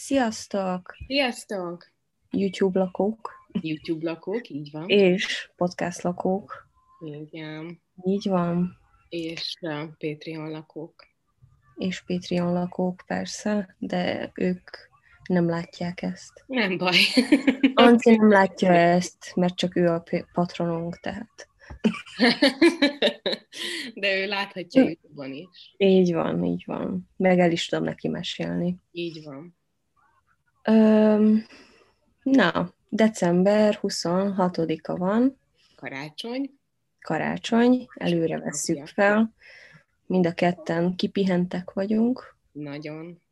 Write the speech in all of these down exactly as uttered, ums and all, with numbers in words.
Sziasztok! Sziasztok! YouTube lakók. YouTube lakók, így van. És podcast lakók. Igen. Így van. És a Patreon lakók. És Patreon lakók, persze, de ők nem látják ezt. Nem baj. Anci nem látja ezt, mert csak ő a patronunk, tehát. De ő láthatja YouTube-on is. Így van, így van. Meg el is tudom neki mesélni. Így van. Öm, na, december huszonhatodika van. Karácsony. Karácsony, előre vesszük fel. Mind a ketten kipihentek vagyunk. Nagyon.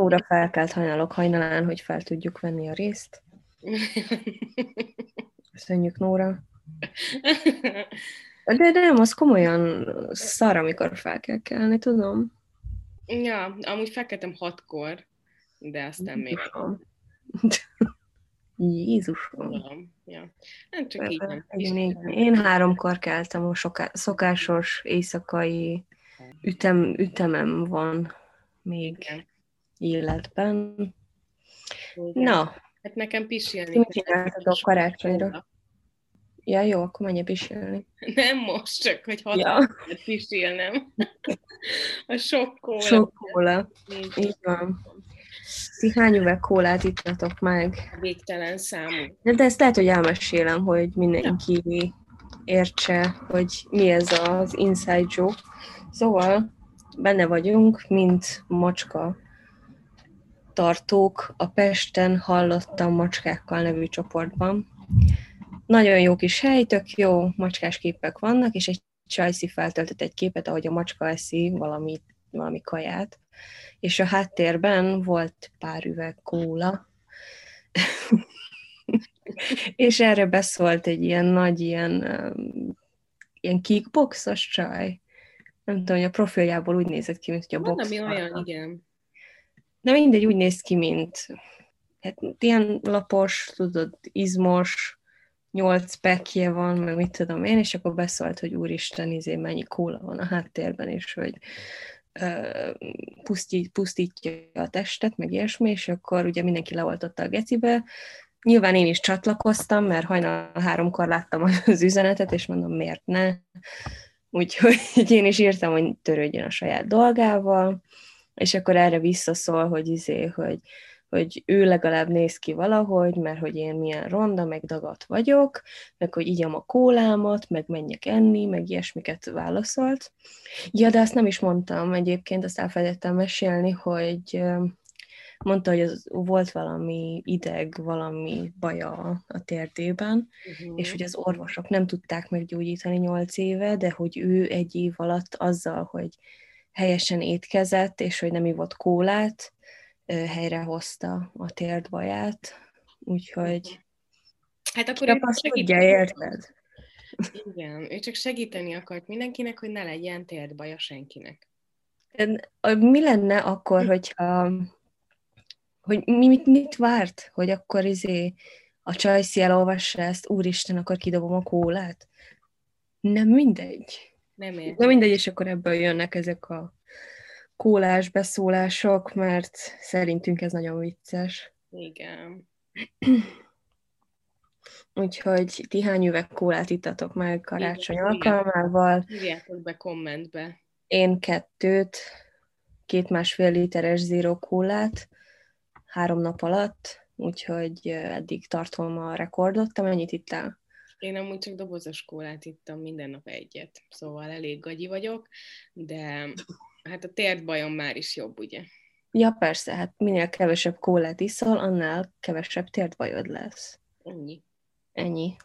Óra felkelt hajnalok hajnalán, hogy fel tudjuk venni a részt. Köszönjük, Nóra. De nem, az komolyan szar, amikor fel kell kelni, tudom. Ja, amúgy felkeltem hatkor, de aztán még... Jézusom. Ja. Nem csak így nem. Én, én, én háromkor keltem, a soká, szokásos éjszakai ütem, ütemem van még igen. Életben. Igen. Na. Hát nekem pisilni. Mit csináltad a karácsonyra? Ja, jó, akkor menjél pisilni. Nem most, csak hogy hatalmat ja. Pisilnem. A sok kóla. Sok kóla. Így van. Ti hány üveg kólát ittatok meg? Végtelen számú. De, de ezt lehet, hogy elmesélem, hogy mindenki ja. Értse, hogy mi ez az inside joke. Szóval benne vagyunk, mint macska tartók a Pesten hallottam macskákkal nevű csoportban. Nagyon jó kis hely, tök jó macskás képek vannak, és egy csajszi feltöltött egy képet, ahogy a macska eszi valami, valami kaját. És a háttérben volt pár üveg kóla, és erre beszólt egy ilyen nagy, ilyen, um, ilyen kickboxos csaj. Nem tudom, hogy a profiljából úgy nézett ki, mint hogy a box. Van, ami olyan, igen. De mindegy, úgy néz ki, mint hát, ilyen lapos, tudod, izmos, nyolc pekje van, meg mit tudom én, és akkor beszólt, hogy úristen, izé, mennyi kóla van a háttérben, és hogy Pusztít, pusztítja a testet, meg ilyesmi, és akkor ugye mindenki leoltotta a gecibe. Nyilván én is csatlakoztam, mert hajnal háromkor láttam az üzenetet, és mondom, miért ne? Úgyhogy én is írtam, hogy törődjön a saját dolgával, és akkor erre visszaszól, hogy izé, hogy, hogy ő legalább néz ki valahogy, mert hogy én milyen ronda, meg dagadt vagyok, meg hogy igyam a kólámat, meg menjek enni, meg ilyesmiket válaszolt. Ja, de azt nem is mondtam egyébként, azt elfelejtettem mesélni, hogy mondta, hogy az, volt valami ideg, valami baja a térdében, uh-huh. és hogy az orvosok nem tudták meggyógyítani nyolc éve, de hogy ő egy év alatt azzal, hogy helyesen étkezett, és hogy nem ivott kólát, helyrehozta a térdbaját, úgyhogy hát akkor csak azt tudja, érted? Igen, ő csak segíteni akart mindenkinek, hogy ne legyen térdbaja senkinek. Mi lenne akkor, hogyha, hogy mit, mit várt, hogy akkor izé a csajszi elolvassa ezt, úristen, akkor kidobom a kólát? Nem mindegy. Nem értem. Na mindegy, és akkor ebből jönnek ezek a kólás beszólások, mert szerintünk ez nagyon vicces. Igen. Úgyhogy ti hány üveg kólát ittatok meg karácsony igen, alkalmával? Írjátok be kommentbe. Én kettőt, két másfél literes zero kólát három nap alatt, úgyhogy eddig tartom a rekordot. Te mennyit ittál? Én amúgy csak dobozos kólát ittam minden nap egyet, szóval elég gagyi vagyok, de... Hát a térdbajom már is jobb, ugye? Ja, persze, hát minél kevesebb kólát iszol, annál kevesebb térdbajod lesz. Ennyi. Ennyi.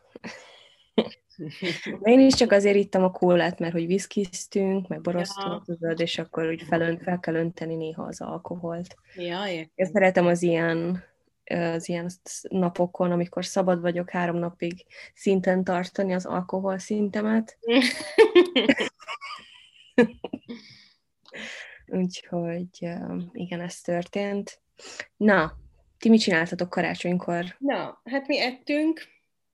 De én is csak azért ittam a kólát, mert hogy viszkiztünk, meg borosztunk, ja. És akkor úgy felön, fel kell önteni néha az alkoholt. Ja, értem. Én szeretem az ilyen, az ilyen napokon, amikor szabad vagyok három napig szinten tartani az alkohol szintemet. Úgyhogy igen, ez történt. Na, ti mit csináltatok karácsonykor? Na, hát mi ettünk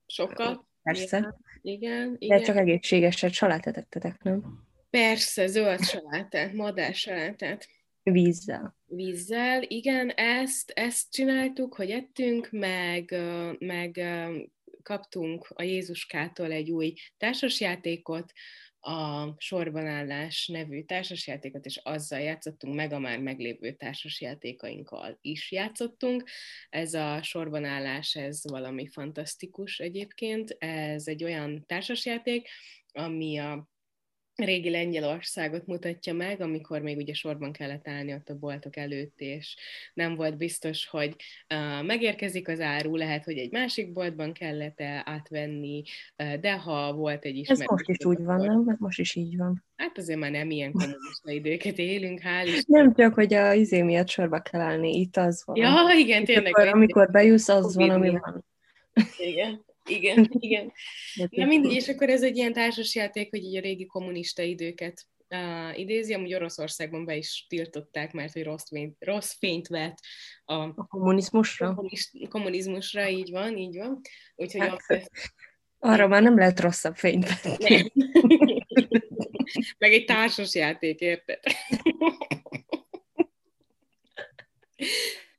sokat. Persze. Igen, igen. De csak egészségeset, salátát ettetek, nem? Persze, zöld salátát, madár salátát. Vízzel. Vízzel, igen, ezt, ezt csináltuk, hogy ettünk, meg, meg kaptunk a Jézuskától egy új társasjátékot, a Sorbanállás nevű társasjátékot, és azzal játszottunk, meg a már meglévő társasjátékainkkal is játszottunk. Ez a Sorbanállás, ez valami fantasztikus egyébként. Ez egy olyan társasjáték, ami a régi Lengyelországot mutatja meg, amikor még ugye sorban kellett állni ott a boltok előtt, és nem volt biztos, hogy uh, megérkezik az áru, lehet, hogy egy másik boltban kellett átvenni, uh, de ha volt egy ismerős... Ez most is úgy van, nem? Mert most is így van. Hát azért már nem ilyen kommunista időket élünk, hál' Isten. Nem csak, hogy a izé miatt sorba kell állni, itt az van. Ja, igen, itt tényleg. Akkor, amikor bejussz, az van, ami van. Igen. Igen, igen. Na mindig, és akkor ez egy ilyen társasjáték, hogy így a régi kommunista időket uh, idézi, amúgy Oroszországban be is tiltották, mert hogy rossz fényt, rossz fényt vett a, a kommunizmusra. A kommunizmusra, így van, így van. Úgyhogy hát, az... Arra már nem lehet rosszabb fényt vetni. Meg egy társasjáték, érted?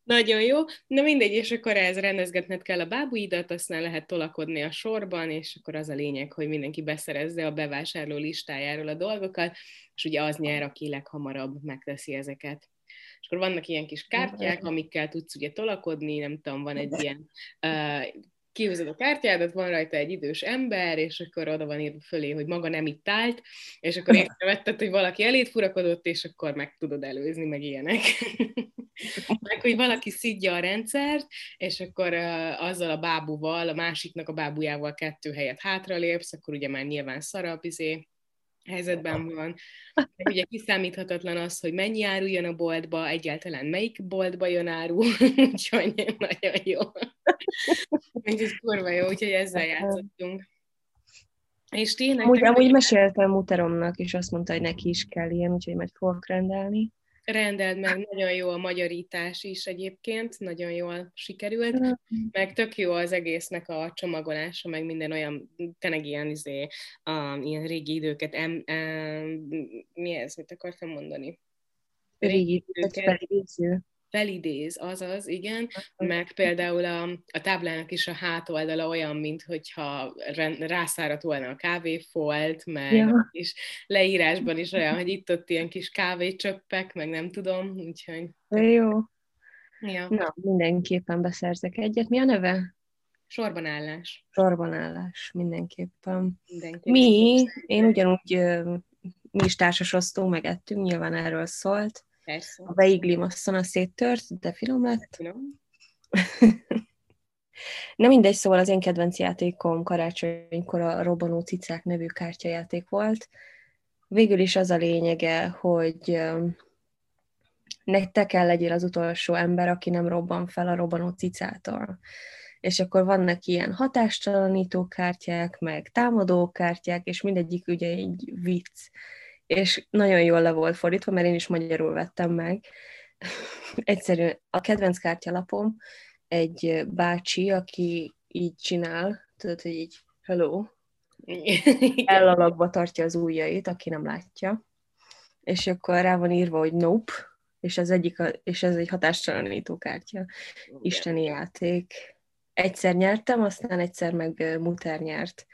Nagyon jó. Na mindegy, és akkor ehhez rendezgetned kell a bábuidat, aztán lehet tolakodni a sorban, és akkor az a lényeg, hogy mindenki beszerezze a bevásárló listájáról a dolgokat, és ugye az nyer, aki leghamarabb megteszi ezeket. És akkor vannak ilyen kis kártyák, amikkel tudsz ugye tolakodni, nem tudom, van egy ilyen... Uh, kihúzod a kártyádat, van rajta egy idős ember, és akkor oda van írva fölé, hogy maga nem itt állt, és akkor észrevetted, hogy valaki eléd furakodott, és akkor meg tudod előzni, meg ilyenek. Meg, hogy valaki szidja a rendszert, és akkor uh, azzal a bábúval, a másiknak a bábújával kettő helyet hátralépsz, akkor ugye már nyilván szarabb izé helyzetben van. De ugye kiszámíthatatlan az, hogy mennyi áru jön a boltba, egyáltalán melyik boltba jön áru, úgyhogy nagyon jó. Úgyhogy kurva jó, úgyhogy ezzel játszottunk. És tényleg... Amúgy, amúgy meséltem muteromnak, és azt mondta, hogy neki is kell ilyen, úgyhogy majd fogok rendelni. Rendeld meg, nagyon jó a magyarítás is egyébként, nagyon jól sikerült, meg tök jó az egésznek a csomagolása, meg minden olyan, tényleg ilyen, izé, a, ilyen régi időket, em, em, mi ez, mit akartam mondani? Régi, régi időket. Felidéző. Felidéz, azaz, igen, meg például a, a táblának is a hátoldala olyan, mint hogyha rászáradt volna a kávéfolt, meg ja. És leírásban is olyan, hogy itt-ott ilyen kis kávécsöppek, meg nem tudom, úgyhogy... Jó. Ja. Na, mindenképpen beszerzek egyet. Mi a neve? Sorbanállás. Sorbanállás, mindenképpen. mindenképpen. Mi, én ugyanúgy, mi is társasoztunk, meg ettünk, nyilván erről szólt. Persze. A beiglim asszona széttört, de finom lett. Finom. Na mindegy, szóval az én kedvenc játékom karácsonykor a Robbanó cicák nevű kártyajáték volt. Végül is az a lényege, hogy ne te kell legyél az utolsó ember, aki nem robban fel a robbanó cicától. És akkor vannak ilyen hatástalanító kártyák, meg támadó kártyák, és mindegyik ugye egy vicc. És nagyon jól le volt fordítva, mert én is magyarul vettem meg. Egyszerűen a kedvenc kártyalapom egy bácsi, aki így csinál, tudod, hogy így hello, ellalakba tartja az ujjait, aki nem látja, és akkor rá van írva, hogy nope, és ez, egyik a, és ez egy hatástalanító kártya. Isteni játék. Egyszer nyertem, aztán egyszer meg muter nyert.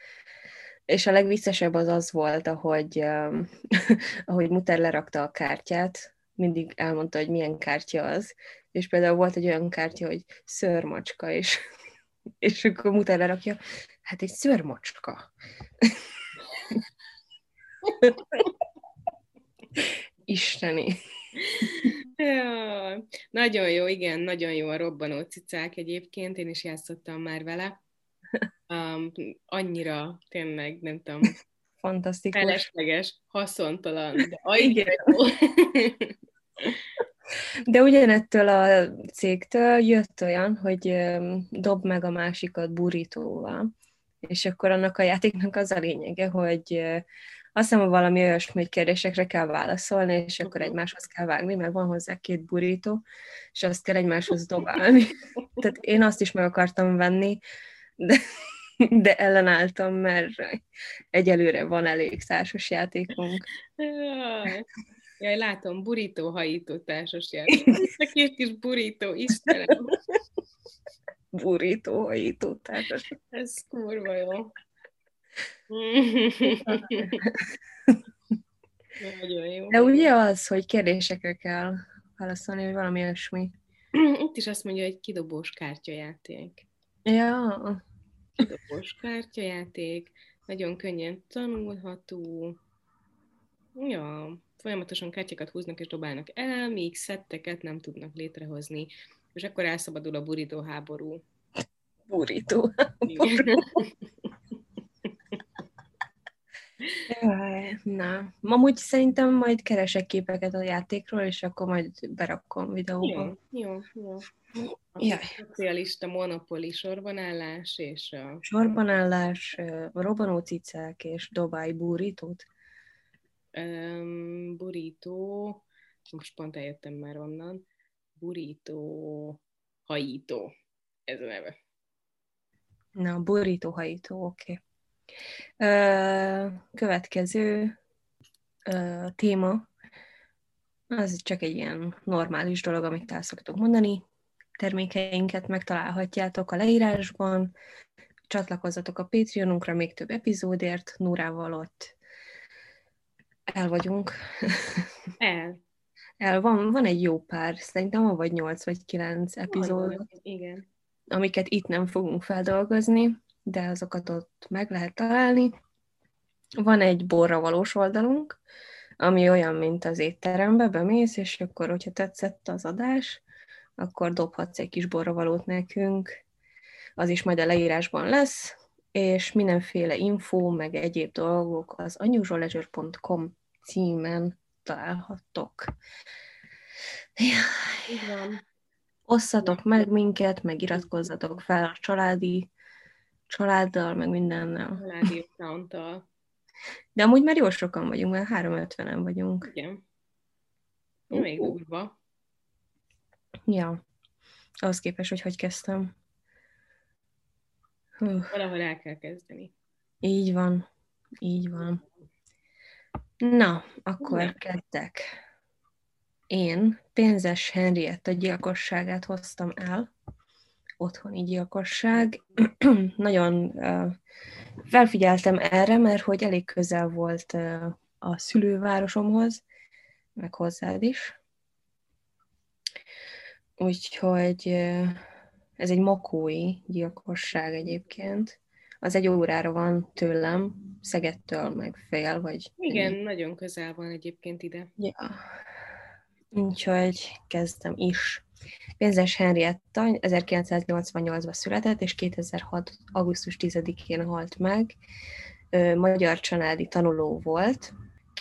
És a legviccesebb az az volt, ahogy, um, ahogy muter lerakta a kártyát, mindig elmondta, hogy milyen kártya az, és például volt egy olyan kártya, hogy szőrmacska, és, és akkor muter lerakja, hát egy szőrmacska. Isteni. Ja, nagyon jó, igen, nagyon jó a robbanó cicák egyébként, én is játszottam már vele. Um, annyira tényleg, nem tudom, fantasztikus, felesleges, haszontalan, de annyira jó. De ugyanettől a cégtől jött olyan, hogy dob meg a másikat burítóval, és akkor annak a játéknak az a lényege, hogy azt hiszem, valami olyasmi kérdésekre kell válaszolni, és akkor egymáshoz kell vágni, mert van hozzá két burító, és azt kell egymáshoz dobálni. Tehát én azt is meg akartam venni, De, de ellenálltam, mert egyelőre van elég társas játékunk. Jaj, látom, burító-hajító társasjárat. Csak egy kis burító, Istenem. Burító-hajító társasjárat. Ez kurva jó. Nagyon jó. De ugye az, hogy kérdésekre kell válaszolni, hogy valami olyasmi. Itt is azt mondja, hogy kidobós kártyajáték. Ja. Kidobós kártyajáték, nagyon könnyen tanulható. Ja, folyamatosan kártyákat húznak és dobálnak el, míg szetteket nem tudnak létrehozni. És akkor elszabadul a burító háború. Burító háború. Na, amúgy szerintem majd keresek képeket a játékról, és akkor majd berakom videóba. Jó, jó, jó. A szocialista monopoli sorbanállás, és a... Sorbanállás, robbanócicák, és dobálj burítót. Um, burító, most pont eljöttem már onnan, burító, hajító, ez a neve. Na, burító, hajító, oké. Okay. Uh, következő uh, téma, az csak egy ilyen normális dolog, amit el szoktunk mondani. Termékeinket megtalálhatjátok a leírásban, csatlakozzatok a Patreonunkra még több epizódért, Nórával ott el vagyunk. El. El van, van egy jó pár, szerintem van vagy nyolc vagy kilenc epizód, van, igen. Amiket itt nem fogunk feldolgozni, de azokat ott meg lehet találni. Van egy borra valós oldalunk, ami olyan, mint az étterembe, bemész, és akkor, hogyha tetszett az adás, akkor dobhatsz egy kis borra valót nekünk. Az is majd a leírásban lesz, és mindenféle infó, meg egyéb dolgok az unusual leisure dot com címen találhattok. Igen. Osszatok meg minket, meg iratkozzatok fel a családi családdal, meg mindennel. Családi accounttal. De amúgy már jó sokan vagyunk, már háromszázötvenen vagyunk. Igen. Még durva. Ja. Ahhoz képest, hogy hogy kezdtem. Hú. Valahol el kell kezdeni. Így van. Így van. Na, akkor kezdek. Én Pénzes Henrietta gyilkosságát hoztam el. Otthoni gyilkosság. Nagyon uh, felfigyeltem erre, mert hogy elég közel volt uh, a szülővárosomhoz, meg hozzád is. Úgyhogy uh, ez egy makói gyilkosság egyébként. Az egy órára van tőlem, Szegedtől meg fél, vagy... Igen, én... nagyon közel van egyébként ide. Ja. Úgyhogy kezdtem is. Pénzes Henrietta ezerkilencszáznyolcvannyolcban született, és kétezer-hat. augusztus tizedikén halt meg. Magyar családi tanuló volt.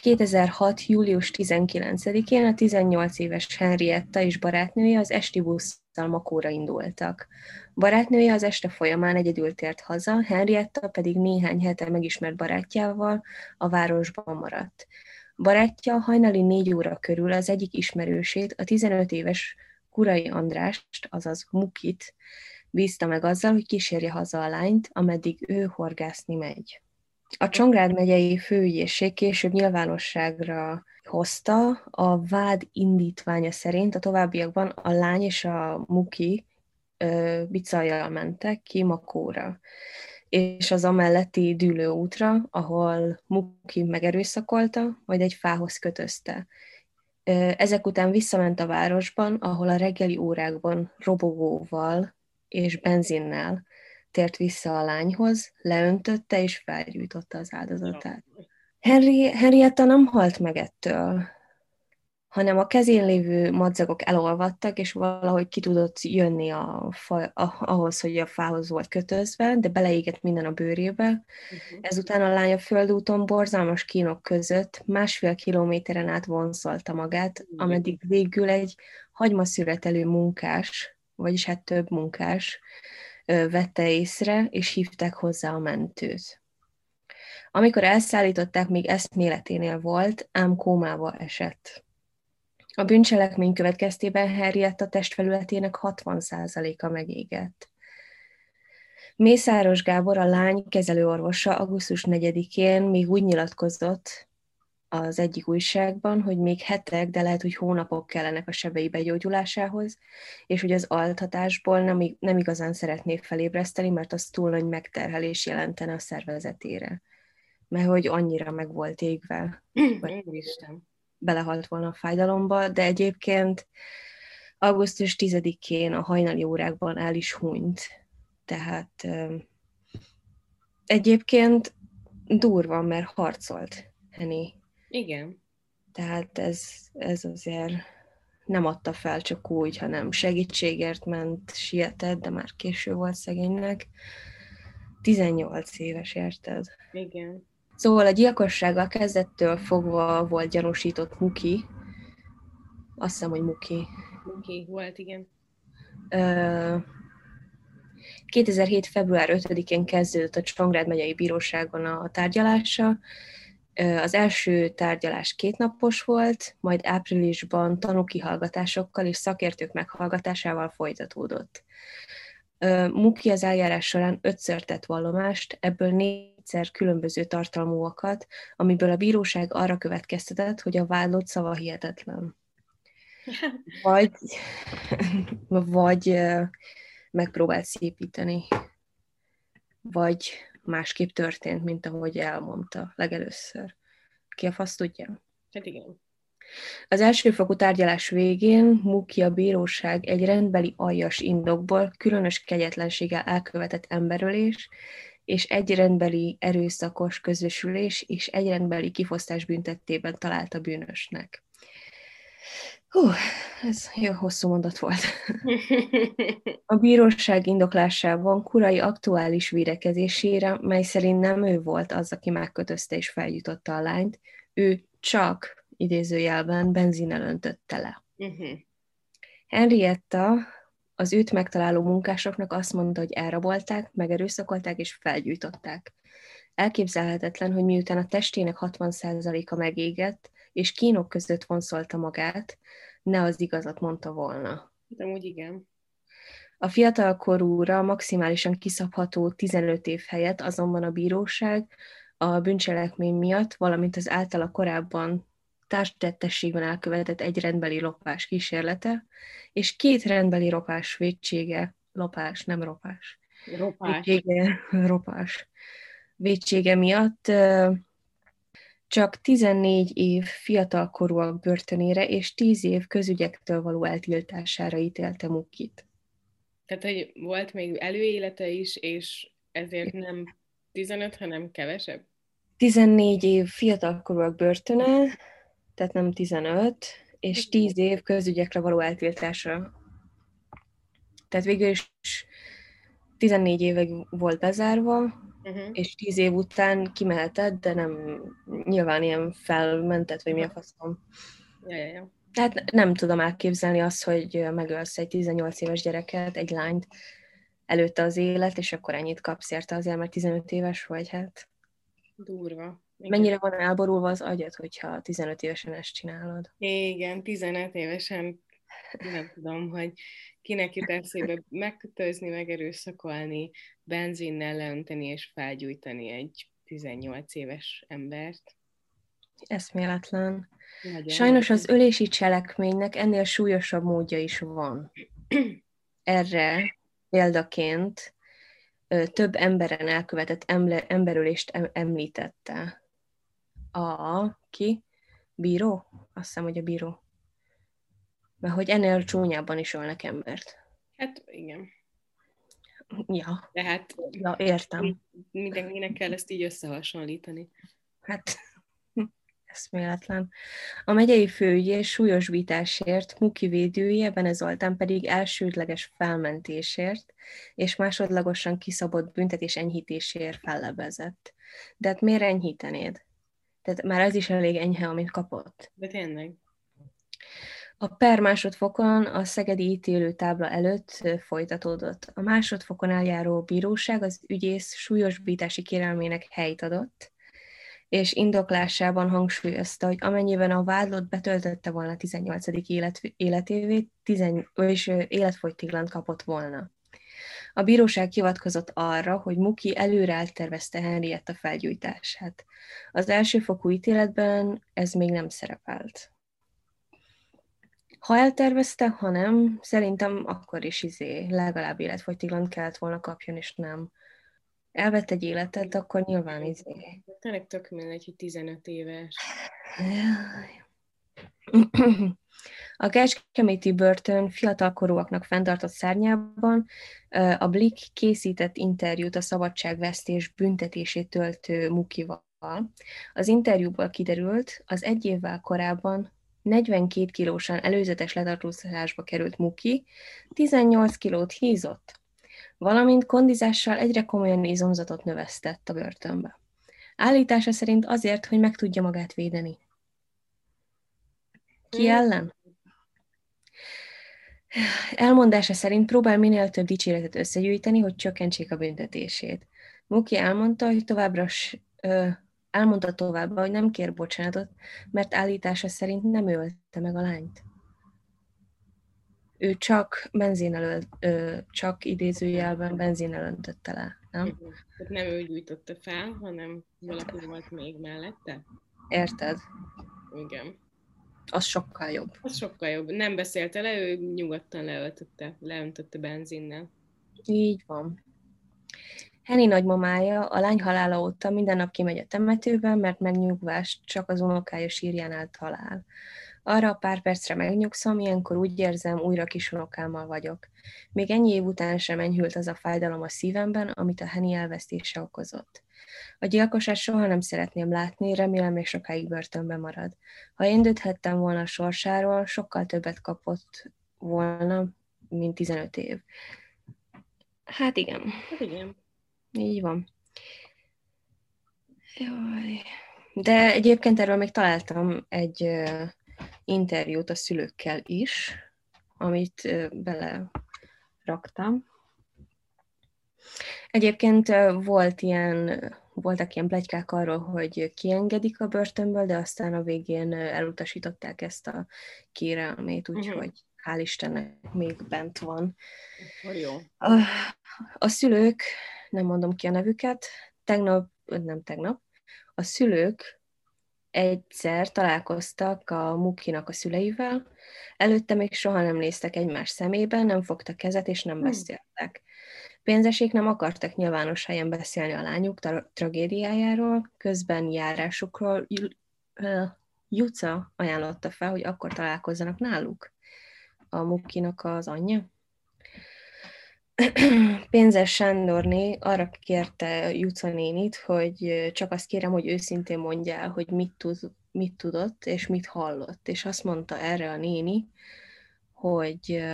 kétezer-hat. július tizenkilencedikén a tizennyolc éves Henrietta és barátnője az esti busszal Makóra indultak. Barátnője az este folyamán egyedül tért haza, Henrietta pedig néhány hete megismert barátjával a városban maradt. Barátja hajnali négy óra körül az egyik ismerősét, a tizenöt éves Kurai Andrást, azaz Mukit, bízta meg azzal, hogy kísérje haza a lányt, ameddig ő horgászni megy. A Csongrád megyei főügyészség később nyilvánosságra hozta a vád indítványa szerint a továbbiakban a lány és a Muki ö, bicajjal mentek ki Makóra, és az amelletti dűlőútra, ahol Muki megerőszakolta, majd egy fához kötözte. Ezek után visszament a városban, ahol a reggeli órákban robogóval és benzinnel tért vissza a lányhoz, leöntötte és felgyújtotta az áldozatát. Henri- Henrietta nem halt meg ettől, hanem a kezén lévő madzagok elolvadtak, és valahogy ki tudott jönni a fa- a- ahhoz, hogy a fához volt kötözve, de beleégett minden a bőrébe. Uh-huh. Ezután a lány a földúton borzalmas kínok között másfél kilométeren át vonszolta magát, ameddig végül egy hagymaszületelő munkás, vagyis hát több munkás vette észre, és hívták hozzá a mentőt. Amikor elszállították, még eszméleténél volt, ám kómába esett. A bűncselekmény következtében Henrietta testfelületének hatvan százaléka megégett. Mészáros Gábor, a lány kezelőorvosa augusztus negyedikén még úgy nyilatkozott, az egyik újságban, hogy még hetek, de lehet, hogy hónapok kellenek a sebei begyógyulásához, és hogy az altatásból nem, nem igazán szeretnék felébreszteni, mert az túl nagy megterhelés jelentene a szervezetére. Mert hogy annyira meg volt égve, vagy Isten belehalt volna a fájdalomba, de egyébként augusztus tizedikén a hajnali órákban el is hunyt. Tehát egyébként durva, mert harcolt Henny. Igen. Tehát ez, ez azért nem adta fel csak úgy, hanem segítségért ment, sietett, de már késő volt szegénynek. tizennyolc éves, érted? Igen. Szóval a gyilkossággal kezdettől fogva volt gyanúsított Muki. Azt hiszem, hogy Muki. Muki volt, igen. kétezer-hét február ötödikén kezdődött a Csongrád megyei bíróságon a tárgyalása. Az első tárgyalás kétnapos volt, majd áprilisban tanúkihallgatásokkal és szakértők meghallgatásával folytatódott. Muki az eljárás során ötször tett vallomást, ebből négyszer különböző tartalmúakat, amiből a bíróság arra következtetett, hogy a vádlott szava hihetetlen. Vagy, vagy megpróbált szépíteni, vagy másképp történt, mint ahogy elmondta legelőször. Ki a fasz tudja? Hát igen. Az elsőfokú tárgyalás végén Muki a bíróság egy rendbeli aljas indokból különös kegyetlenséggel elkövetett emberölés, és egy rendbeli erőszakos közösülés és egy rendbeli kifosztás büntettében találta bűnösnek. Hú, ez jó hosszú mondat volt. A bíróság indoklásában Kurai aktuális védekezésére, mely szerint nem ő volt az, aki megkötözte és feljutotta a lányt, ő csak, idézőjelben, benzinnel öntötte le. Uh-huh. Henrietta az őt megtaláló munkásoknak azt mondta, hogy elrabolták, megerőszakolták és felgyújtották. Elképzelhetetlen, hogy miután a testének hatvan százaléka megégett, és kínok között vonszolta magát, ne az igazat mondta volna. De úgy igen. A fiatalkorúra maximálisan kiszabható tizenöt év helyett azonban a bíróság a bűncselekmény miatt, valamint az általa korábban társtettességben elkövetett egy rendbeli lopás kísérlete, és két rendbeli lopás vétsége, lopás, nem ropás. Ropás. Vétsége, ropás. Vétsége miatt csak tizennégy év fiatalkorúak börtönére és tíz év közügyektől való eltiltására ítélte Mukit. Tehát, hogy volt még előélete is, és ezért nem tizenöt, hanem kevesebb? tizennégy év fiatalkorúak börtöne, tehát nem tizenöt, és tíz év közügyekre való eltiltásra. Tehát végül is tizennégy évig volt bezárva, Uh-huh. és tíz év után kimehetett, de nem nyilván ilyen felmentett, vagy mi a faszom. Ja, ja, ja. Tehát nem tudom elképzelni azt, hogy megölsz egy tizennyolc éves gyereket, egy lányt előtte az élet, és akkor ennyit kapsz érte azért, mert tizenöt éves vagy, hát. Durva. Igen. Mennyire van elborulva az agyad, hogyha tizenöt évesen ezt csinálod? Igen, tizenöt évesen nem tudom, hogy kinek jut eszébe megkötözni, megerőszakolni, benzinnel leönteni és felgyújtani egy tizennyolc éves embert. Eszméletlen. Nagyon. Sajnos az ölési cselekménynek ennél súlyosabb módja is van. Erre példaként több emberen elkövetett emberölést említette. A, ki? Bíró? Azt hiszem, hogy a bíró. Mert hogy ennél csúnyában is ölnek embert. Hát igen. Ja. De hát ja, értem. Mindenkinek kell ezt így összehasonlítani. Hát eszméletlen. A megyei főügyész súlyosbításért, Muki védője, Bene Zoltán pedig elsődleges felmentésért és másodlagosan kiszabott büntetés enyhítésért fellebezett. De hát miért enyhítenéd? Tehát már az is elég enyhe, amit kapott. De tényleg. A per másodfokon a szegedi ítélőtábla előtt folytatódott. A másodfokon eljáró bíróság az ügyész súlyosbítási kérelmének helyt adott, és indoklásában hangsúlyozta, hogy amennyiben a vádlott betöltötte volna tizennyolcadik élet, életévét, tizen, és életfogytiglant kapott volna. A bíróság hivatkozott arra, hogy Muki előre eltervezte Henrietta felgyújtását. Az elsőfokú ítéletben ez még nem szerepelt. Ha eltervezte, ha nem, szerintem akkor is izé, legalább életfogytiglant kellett volna kapjon, és nem. Elvett egy életet, akkor nyilván izé. Tényleg tök mindegy, hogy tizenöt éves. Jaj. A kecskeméti börtön fiatalkorúaknak fenntartott szárnyában a Blick készített interjút a szabadságvesztés büntetését töltő Mukival. Az interjúból kiderült, az egy évvel korábban negyvenkét kilósan előzetes letartóztatásba került Muki, tizennyolc kilót hízott, valamint kondizással egyre komolyan izomzatot növesztett a börtönbe. Állítása szerint azért, hogy meg tudja magát védeni. Ki ellen? Elmondása szerint próbál minél több dicséretet összegyűjteni, hogy csökkentsék a büntetését. Muki elmondta, hogy továbbra ö, elmondta továbbá, hogy nem kér bocsánatot, mert állítása szerint nem ölte meg a lányt. Ő csak benzinnel, csak idézőjelben benzinnel öntötte le, nem? Nem ő gyújtotta fel, hanem valaki volt még mellette. Érted? Igen. Az sokkal jobb. Az sokkal jobb. Nem beszélte le, ő nyugodtan leöltötte, leöntötte benzinnel. Így van. Henny nagymamája a lány halála óta minden nap kimegy a temetőben, mert megnyugvást csak az unokája sírjánál talál. Arra a pár percre megnyugszom, ilyenkor úgy érzem, újra kisunokámmal vagyok. Még ennyi év után sem enyhült az a fájdalom a szívemben, amit a Henny elvesztése okozott. A gyilkosát soha nem szeretném látni, remélem még sokáig börtönben marad. Ha én dönthettem volna a sorsáról, sokkal többet kapott volna, mint tizenöt év. Hát igen. Hát igen. Így van. Jaj. De egyébként erről még találtam egy uh, interjút a szülőkkel is, amit uh, beleraktam. Egyébként uh, volt ilyen, voltak ilyen pletykák arról, hogy kiengedik a börtönből, de aztán a végén elutasították ezt a kérelmét, úgyhogy hál' Istennek még bent van. Jó. A, a szülők, nem mondom ki a nevüket, tegnap, nem tegnap, a szülők egyszer találkoztak a Mukinak a szüleivel, előtte még soha nem néztek egymás szemébe, nem fogtak kezet és nem beszéltek. Pénzesék nem akartak nyilvános helyen beszélni a lányuk tra- tragédiájáról, közben járásukról Juca ajánlotta fel, hogy akkor találkozzanak náluk. A Mukinak az anyja. Pénzes Sándorné arra kérte Juca nénit, hogy csak azt kérem, hogy őszintén mondjál, hogy mit, tud, mit tudott és mit hallott. És azt mondta erre a néni, hogy...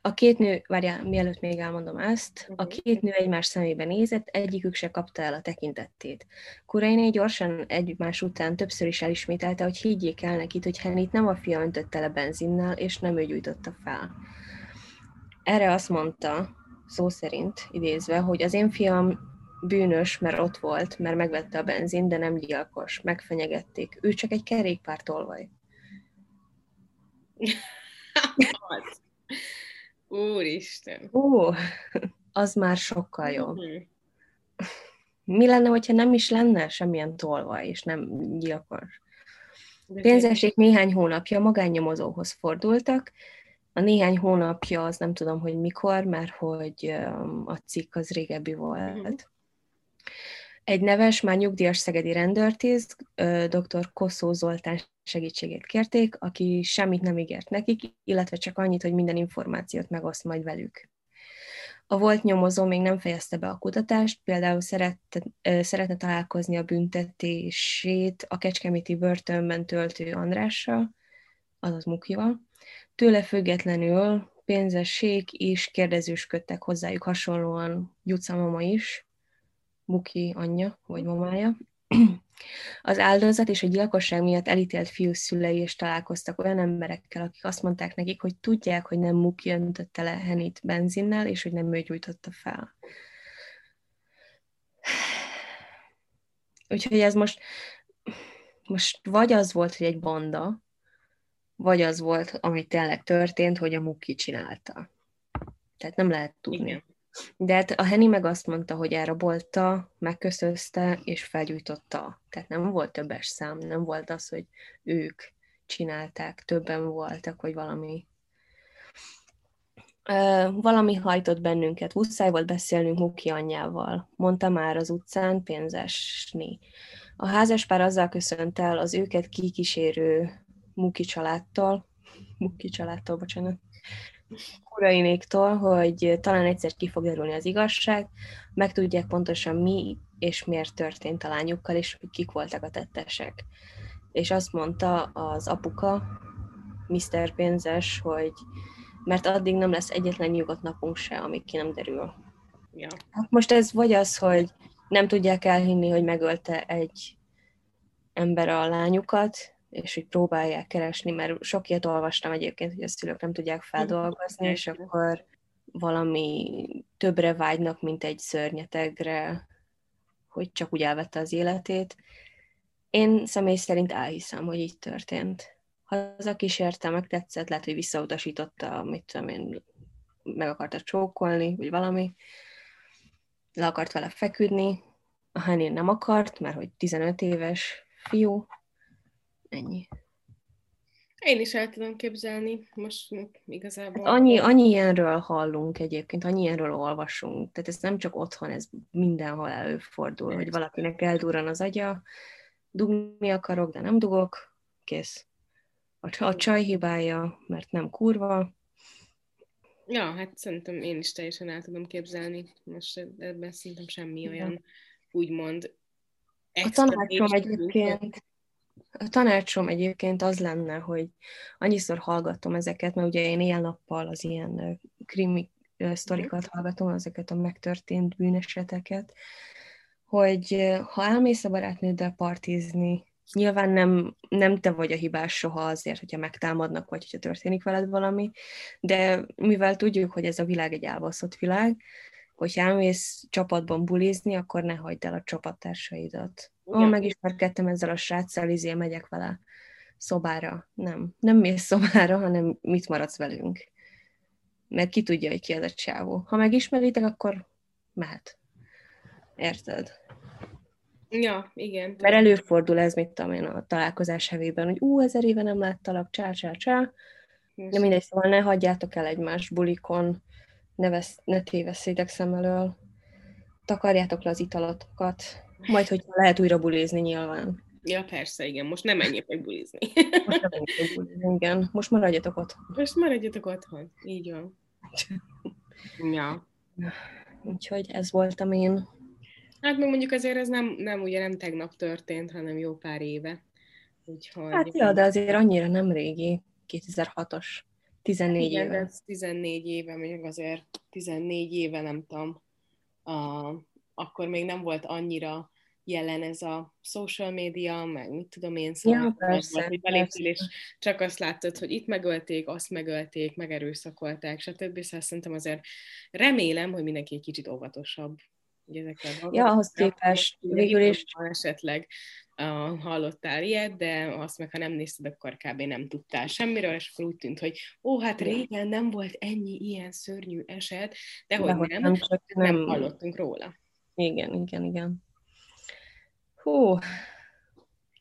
A két nő, várjál, mielőtt még elmondom ezt, a két nő egymás szemébe nézett, egyikük se kapta el a tekintetét. Kurainé gyorsan egymás után többször is elismételte, hogy higgyék el nekik, hogy Hennyt nem a fia öntötte le benzinnel, és nem ő gyújtotta fel. Erre azt mondta, szó szerint idézve, hogy az én fiam bűnös, mert ott volt, mert megvette a benzin, de nem gyilkos, megfenyegették. Ő csak egy kerékpár tolvaj. Úristen! Ó, az már sokkal jobb. Mm-hmm. Mi lenne, hogyha nem is lenne semmilyen tolvaj, és nem gyilkos? Pénzesék néhány hónapja magánnyomozóhoz fordultak. A néhány hónapja, az nem tudom, hogy mikor, mert hogy a cikk az régebbi volt. Mm-hmm. Egy neves, már nyugdíjas szegedi rendőrtiszt, dr. Koszó Zoltán segítségét kérték, aki semmit nem ígért nekik, illetve csak annyit, hogy minden információt megoszt majd velük. A volt nyomozó még nem fejezte be a kutatást, például szerette, szeretne találkozni a büntetését a kecskeméti börtönben töltő Andrással, azaz Mukival. Tőle függetlenül pénzesék és kérdezősködtek hozzájuk, hasonlóan Juca mama is, Muki anyja vagy mamája. Az áldozat és a gyilkosság miatt elítélt fiú szülei is találkoztak olyan emberekkel, akik azt mondták nekik, hogy tudják, hogy nem Muki öntötte le Hennyt benzinnel, és hogy nem ő gyújtotta fel. Úgyhogy ez most, most vagy az volt, hogy egy banda, vagy az volt, ami tényleg történt, hogy a Muki csinálta. Tehát nem lehet tudni. Igen. De hát a Henny meg azt mondta, hogy elrabolta, megköszözte, és felgyújtotta. Tehát nem volt többes szám, nem volt az, hogy ők csinálták, többen voltak, vagy valami. Uh, valami hajtott bennünket, muszáj volt beszélnünk Muki anyjával, mondta már az utcán Pénzesné. A házaspár azzal köszönt el az őket kikísérő Muki családtól, Muki családtól, bocsánat, Kurainéktól, hogy talán egyszer ki fog derülni az igazság, meg tudják pontosan mi és miért történt a lányukkal, és hogy kik voltak a tettesek. És azt mondta az apuka, miszter Pénzes, hogy mert addig nem lesz egyetlen nyugodt napunk se, amíg ki nem derül. Ja. Hát most ez vagy az, hogy nem tudják elhinni, hogy megölte egy ember a lányukat, és hogy próbálják keresni, mert sok ilyet olvastam egyébként, hogy a szülők nem tudják feldolgozni, és akkor valami többre vágynak, mint egy szörnyetegre, hogy csak úgy elvette az életét. Én személy szerint elhiszem, hogy így történt. Hazakísérte, meg tetszett, lehet, hogy visszautasította, mit tudom én, meg akarta csókolni, vagy valami. Le akart vele feküdni. A Henny nem akart, mert hogy tizenöt éves fiú. Ennyi. Én is el tudom képzelni, most igazából. Hát annyi, annyi ilyenről hallunk egyébként, annyi ilyenről olvasunk. Tehát ez nem csak otthon, ez mindenhol előfordul, hogy valakinek eldurran az agya, dugni akarok, de nem dugok, kész. A csaj hibája, mert nem kurva. Ja, hát szerintem én is teljesen el tudom képzelni. Most ebben szerintem semmi olyan, úgymond... A tanácsom egyébként, a tanácsom egyébként az lenne, hogy annyiszor hallgatom ezeket, mert ugye én éjjel-nappal az ilyen krimi sztorikat hallgatom, ezeket a megtörtént bűneseteket, hogy ha elmész a barátnőddel partizni, nyilván nem, nem te vagy a hibás soha azért, hogyha megtámadnak, vagy hogyha történik veled valami, de mivel tudjuk, hogy ez a világ egy elbaszott világ, hogyha elmész csapatban bulizni, akkor ne hagyd el a csapattársaidat. Ó, ja. Megismerkedtem ezzel a sráccal, izé, megyek vele szobára. Nem, nem mész szobára, hanem mit maradsz velünk. Mert ki tudja, hogy ki az a csávó. Ha megismeritek, akkor mehet. Érted? Ja, igen. Mert előfordul ez, mit tudom én, a találkozás hevében, hogy ú, ezer éve nem láttalak, csá, csá, csá. De mindegy, szóval ne hagyjátok el egymás bulikon, ne, vesz, ne tévesszétek szem elől, takarjátok le az italotokat, majd, hogyha lehet újra bulizni nyilván. Ja, persze, igen, most nem menjétek bulizni. Most nem menjétek bulizni, igen. Most maradjatok otthon. Most maradjatok otthon, így van. Ja. Úgyhogy ez voltam én. Hát meg mondjuk azért ez nem, nem, ugye nem tegnap történt, hanem jó pár éve. Úgyhogy... Hát ja, de azért annyira nem régi, kétezer-hatos, tizennégy igen, éve. tizennégy éve, mondjuk azért tizennégy éve, nem tudom, a, akkor még nem volt annyira jelen ez a social media, meg mit tudom én, szóval ja, persze, volt, hogy beléptél, és csak azt láttad, hogy itt megölték, azt megölték, megerőszakolták, stb. Szóval szerintem azért remélem, hogy mindenki egy kicsit óvatosabb. Ja, ahhoz képest végül is esetleg uh, hallottál ilyet, de azt meg, ha nem nézted, akkor kb. Nem tudtál semmiről, és akkor úgy tűnt, hogy ó, hát régen nem volt ennyi ilyen szörnyű eset, de hogy nem, nem, csak nem, nem hallottunk róla. Igen, igen, igen. Hú,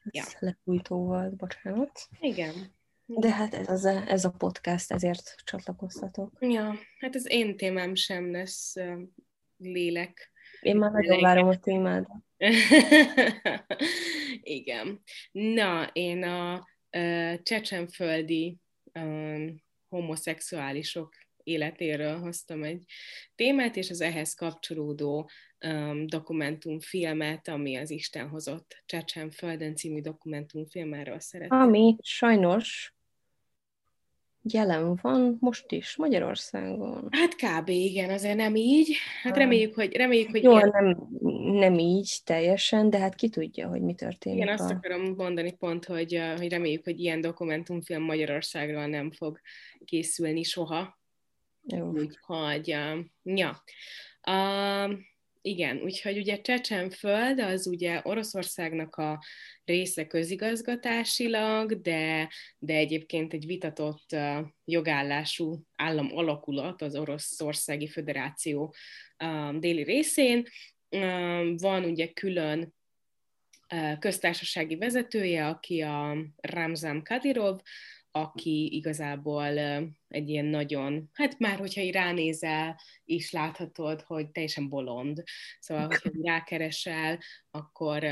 ja. Ez lefújtó volt, bocsánat. Igen. De hát ez, az a, ez a podcast, ezért csatlakoztatok. Ja, hát az én témám sem lesz uh, lélek. Én már nagyon várom a témádat. Igen. Na, én a uh, csecsenföldi um, homoszexuálisok életéről hoztam egy témát, és az ehhez kapcsolódó um, dokumentumfilmet, ami az Isten hozott Csecsenföldön című dokumentumfilmáról szeretném. Ami sajnos jelen van most is Magyarországon. Hát kb. Igen, azért nem így. Hát reméljük, hogy... Reméljük, hogy jó, nem, nem így teljesen, de hát ki tudja, hogy mi történik. Igen, a... azt akarom mondani pont, hogy, hogy reméljük, hogy ilyen dokumentumfilm Magyarországról nem fog készülni soha. Jó. Úgyhogy, ja. Uh, Igen, úgyhogy ugye Csecsenföld az ugye Oroszországnak a része közigazgatásilag, de, de egyébként egy vitatott jogállású állam alakulat az Oroszországi Föderáció déli részén. Van ugye külön köztársasági vezetője, aki a Ramzan Kadyrov, aki igazából egy ilyen nagyon, hát már hogyha így ránézel, is láthatod, hogy teljesen bolond. Szóval, hogyha rákeresel, akkor,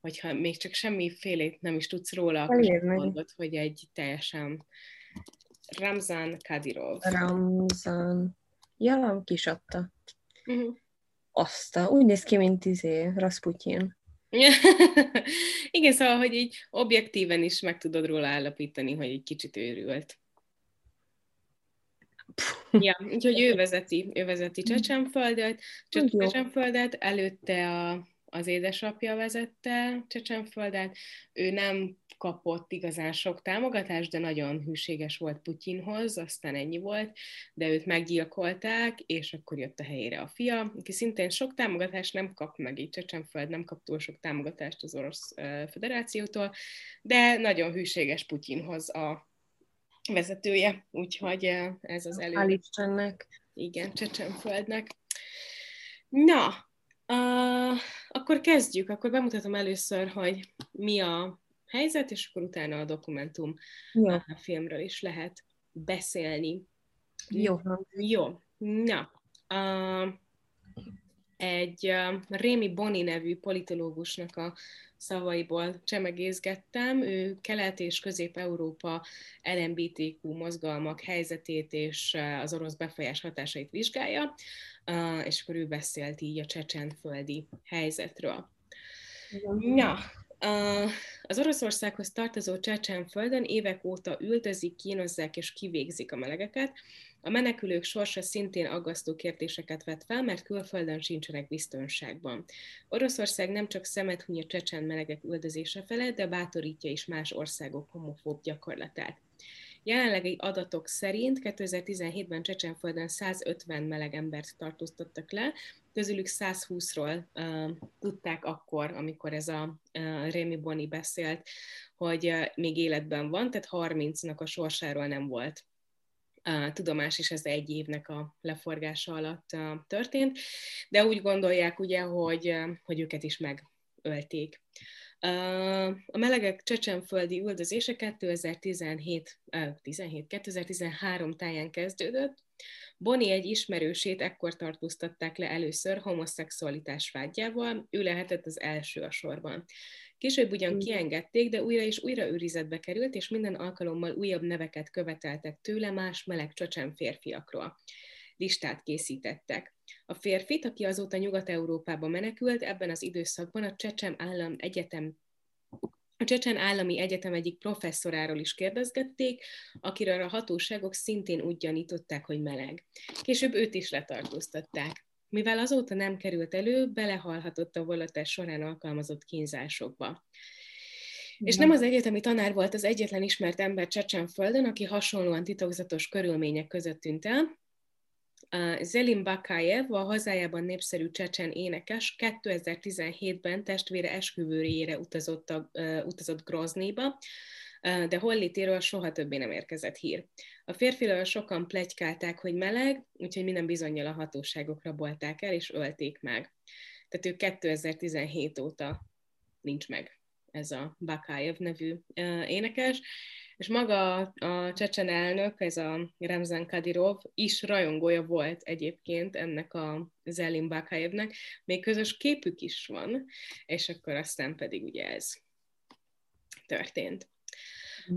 hogyha még csak semmifélét nem is tudsz róla, akkor mondod, hogy egy teljesen Ramzan Kadyrov. Ramzan. Ja, kis adta. Uh-huh. Azt a, úgy néz ki, mint izé, Rasputin. Igen, szóval, hogy így objektíven is meg tudod róla állapítani, hogy egy kicsit őrült. Ja, úgyhogy ő vezeti, ő vezeti Csecsenföldet, Csecsenföldet, előtte a, az édesapja vezette Csecsenföldet, ő nem kapott igazán sok támogatást, de nagyon hűséges volt Putyinhoz, aztán ennyi volt, de őt meggyilkolták, és akkor jött a helyére a fia, aki szintén sok támogatást nem kap meg, így Csecsenföld nem kap túl sok támogatást az Orosz Föderációtól, de nagyon hűséges Putyinhoz a vezetője, úgyhogy ez az elő. Hál' Istennek. Igen, Csecsenföldnek. Na, uh, akkor kezdjük, akkor bemutatom először, hogy mi a helyzet, és akkor utána a dokumentum ja. a filmről is lehet beszélni. Jó. Jó. Na, uh, egy uh, Rémi Bonny nevű politológusnak a szavaiból csemegézgettem. Ő Kelet- és Közép-Európa el em bé té kú mozgalmak helyzetét és az orosz befolyás hatásait vizsgálja, uh, és akkor ő beszélt így a csecsenföldi helyzetről. Ja. Na, az Oroszországhoz tartozó Csecsenföldön évek óta üldözik, kínozzák és kivégzik a melegeket. A menekülők sorsa szintén aggasztó kérdéseket vet fel, mert külföldön sincsenek biztonságban. Oroszország nem csak szemet huny a csecsen melegek üldözése felett, de bátorítja is más országok homofób gyakorlatát. Jelenlegi adatok szerint kétezer-tizenhétben Csecsenföldön százötven meleg embert tartóztattak le, közülük százhúszról uh, tudták akkor, amikor ez a uh, Rémi Bonny beszélt, hogy uh, még életben van, tehát harmincnak a sorsáról nem volt uh, tudomás, és ez egy évnek a leforgása alatt uh, történt, de úgy gondolják ugye, hogy, uh, hogy őket is megölték. A melegek csecsenföldi üldözése kétezer-tizenhét, kétezer-tizenhárom táján kezdődött. Bonny egy ismerősét ekkor tartóztatták le először homoszexualitás vádjával, ő lehetett az első a sorban. Később ugyan kiengedték, de újra és újra őrizetbe került, és minden alkalommal újabb neveket követeltek tőle más meleg csecsen férfiakról. Listát készítettek. A férfit, aki azóta Nyugat-Európába menekült, ebben az időszakban a Csecsen Állam Egyetem, a Csecsen Állami Egyetem egyik professzoráról is kérdezgették, akiről a hatóságok szintén úgy gyanították, hogy meleg. Később őt is letartóztatták. Mivel azóta nem került elő, belehalhatott a vallatás során alkalmazott kínzásokba. És nem az egyetemi tanár volt az egyetlen ismert ember Csecsenföldön, aki hasonlóan titokzatos körülmények között tűnt el. Zelim Bakajev, a hazájában népszerű csecsen énekes, kétezer-tizenhétben testvére esküvőjére utazott, a, uh, utazott Groznyba, uh, de hollétéről soha többé nem érkezett hír. A férfiről sokan pletykálták, hogy meleg, úgyhogy minden bizonnyal a hatóságok rabolták el és ölték meg. Tehát ő kétezer-tizenhét óta nincs meg, ez a Bakajev nevű uh, énekes. És maga a csecsen elnök, ez a Ramzan Kadyrov is rajongója volt egyébként ennek a Zelim Bakajevnek, még közös képük is van, és akkor aztán pedig ugye ez történt.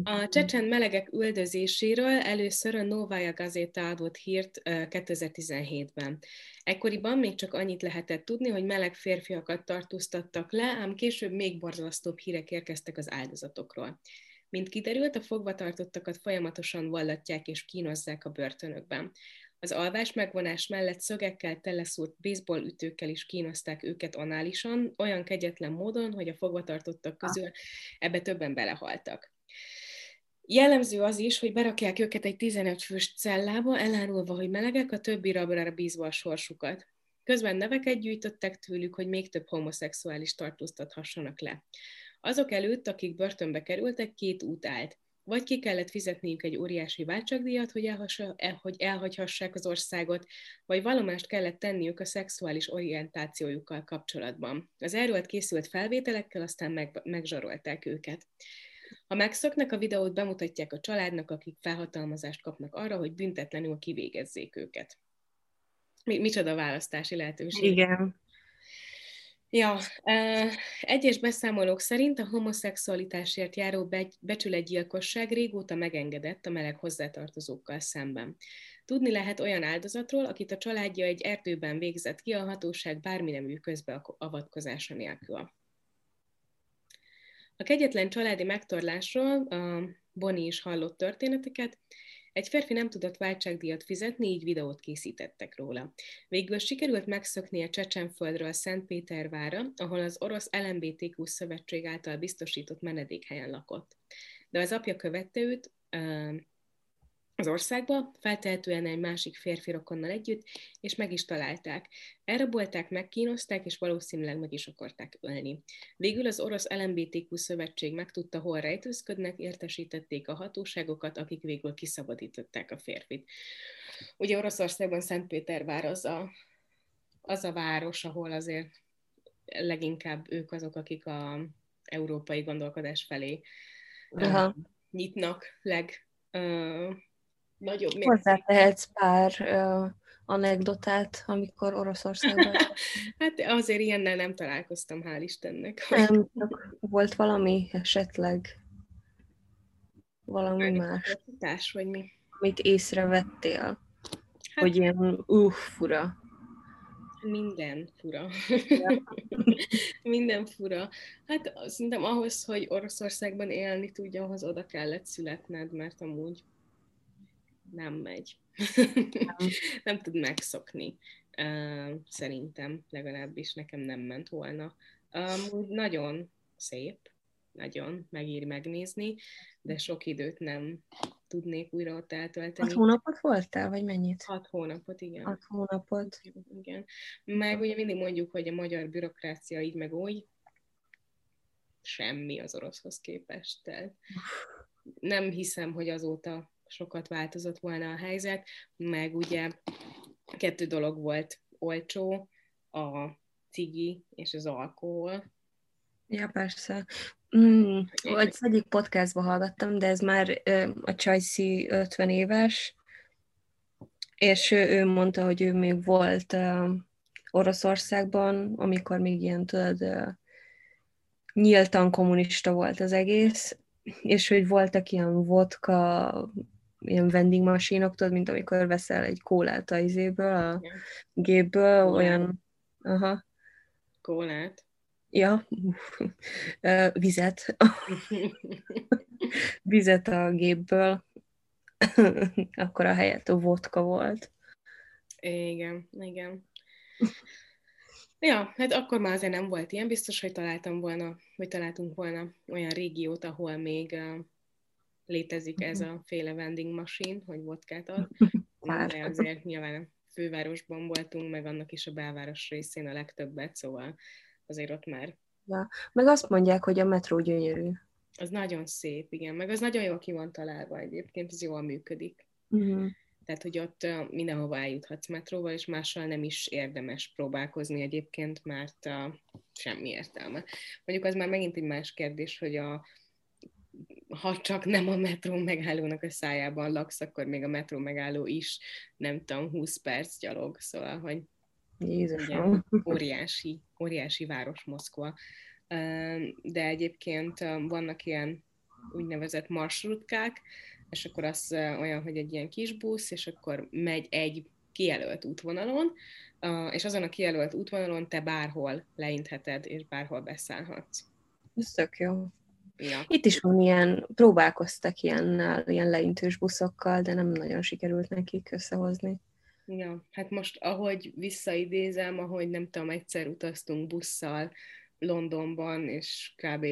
A csecsen melegek üldözéséről először a Novaya Gazeta adott hírt kétezer-tizenhétben. Ekkoriban még csak annyit lehetett tudni, hogy meleg férfiakat tartóztattak le, ám később még borzasztóbb hírek érkeztek az áldozatokról. Mint kiderült, a fogvatartottakat folyamatosan vallatják és kínozzák a börtönökben. Az alvás megvonás mellett szögekkel, teleszúrt baseball ütőkkel is kínozták őket análisan, olyan kegyetlen módon, hogy a fogvatartottak közül ebbe többen belehaltak. Jellemző az is, hogy berakják őket egy tizenöt fős cellába, elárulva, hogy melegek, a többi rabra bízva a sorsukat. Közben neveket gyűjtöttek tőlük, hogy még több homoszexuális tartóztathassanak le. Azok előtt, akik börtönbe kerültek, két út állt. Vagy ki kellett fizetniük egy óriási váltságdíjat, hogy, el, hogy elhagyhassák az országot, vagy valamást kellett tenniük a szexuális orientációjukkal kapcsolatban. Az erről készült felvételekkel aztán meg, megzsarolták őket. Ha megszöknek, a videót bemutatják a családnak, akik felhatalmazást kapnak arra, hogy büntetlenül kivégezzék őket. Mi, micsoda választási lehetőség. Igen. Ja, egyes beszámolók szerint a homoszexualitásért járó becsületgyilkosság régóta megengedett a meleg hozzátartozókkal szemben. Tudni lehet olyan áldozatról, akit a családja egy erdőben végzett ki, a hatóság bárminemű közbeavatkozása nélkül. A kegyetlen családi megtorlásról Bonny is hallott történeteket. Egy férfi nem tudott váltságdíjat fizetni, így videót készítettek róla. Végül sikerült megszöknie Csecsenföldről Szentpétervárra, ahol az orosz el em bé té kú szövetség által biztosított menedékhelyen lakott. De az apja követte őt az országba, feltehetően egy másik férfi rokonnal együtt, és meg is találták. Elrabolták, megkínozták, és valószínűleg meg is akarták ölni. Végül az orosz el em bé té kú szövetség megtudta, hol rejtőzködnek, értesítették a hatóságokat, akik végül kiszabadították a férfit. Ugye Oroszországban Szentpétervár az a, az a város, ahol azért leginkább ők azok, akik az európai gondolkodás felé uh, nyitnak leg... Uh, Nagyobb hozzátehetsz pár uh, anekdotát, amikor Oroszországban... Hát azért ilyennel nem találkoztam, hál' Istennek. Nem, csak volt valami esetleg, valami Egy más, tás, vagy mi? Amit észrevettél, hát, hogy ilyen uh, fura. Minden fura. Minden fura. Hát szerintem ahhoz, hogy Oroszországban élni tudja, ahhoz oda kellett születned, mert amúgy nem megy. Nem. Nem tud megszokni. Uh, szerintem legalábbis nekem nem ment volna. Uh, nagyon szép, nagyon megír megnézni, de sok időt nem tudnék újra ott eltölteni. Hat hónapot voltál, vagy mennyit? Hat hónapot, igen. Hat hónapot. Igen. Meg ugye mindig mondjuk, hogy a magyar bürokrácia így meg úgy, semmi az oroszhoz képest. Tehát nem hiszem, hogy azóta sokat változott volna a helyzet, meg ugye kettő dolog volt olcsó, a cigi és az alkohol. Ja, persze. Mm, az egyik podcastban hallgattam, de ez már a Csajci ötven éves, és ő mondta, hogy ő még volt Oroszországban, amikor még ilyen, tudod, nyíltan kommunista volt az egész, és hogy voltak ilyen vodka, ilyen vendingmasínok, tudod, mint amikor veszel egy kólát a izéből, a gépből, kólát. Olyan... Aha. Kólát. Ja. Vizet. Vizet a gépből. Akkor a helyett a vodka volt. Igen, igen. Ja, hát akkor már azért nem volt ilyen. Biztos, hogy találtam volna, vagy találtunk volna olyan régiót, ahol még létezik ez a féle vending machine, hogy vodkát ad. De azért nyilván a fővárosban voltunk, meg annak is a belváros részén a legtöbbet, szóval azért ott már... Ja. Meg azt mondják, hogy a metró gyönyörű. Az nagyon szép, igen. Meg az nagyon jól ki van találva egyébként, az jól működik. Uh-huh. Tehát, hogy ott mindenhova eljuthatsz metróval, és mással nem is érdemes próbálkozni egyébként, mert uh, semmi értelme. Mondjuk az már megint egy más kérdés, hogy a, ha csak nem a metró megállónak a szájában laksz, akkor még a metró megálló is, nem tudom, húsz perc gyalog, szóval, hogy Jézusom. Óriási, óriási város Moszkva. De egyébként vannak ilyen úgynevezett marsrutkák, és akkor az olyan, hogy egy ilyen kis busz, és akkor megy egy kijelölt útvonalon, és azon a kijelölt útvonalon te bárhol leintheted, és bárhol beszállhatsz. Ez tök jó. Ja. Itt is van ilyen, próbálkoztak ilyen, ilyen leintős buszokkal, de nem nagyon sikerült nekik összehozni. Ja, hát most, ahogy visszaidézem, ahogy nem tudom, egyszer utaztunk busszal Londonban, és kb.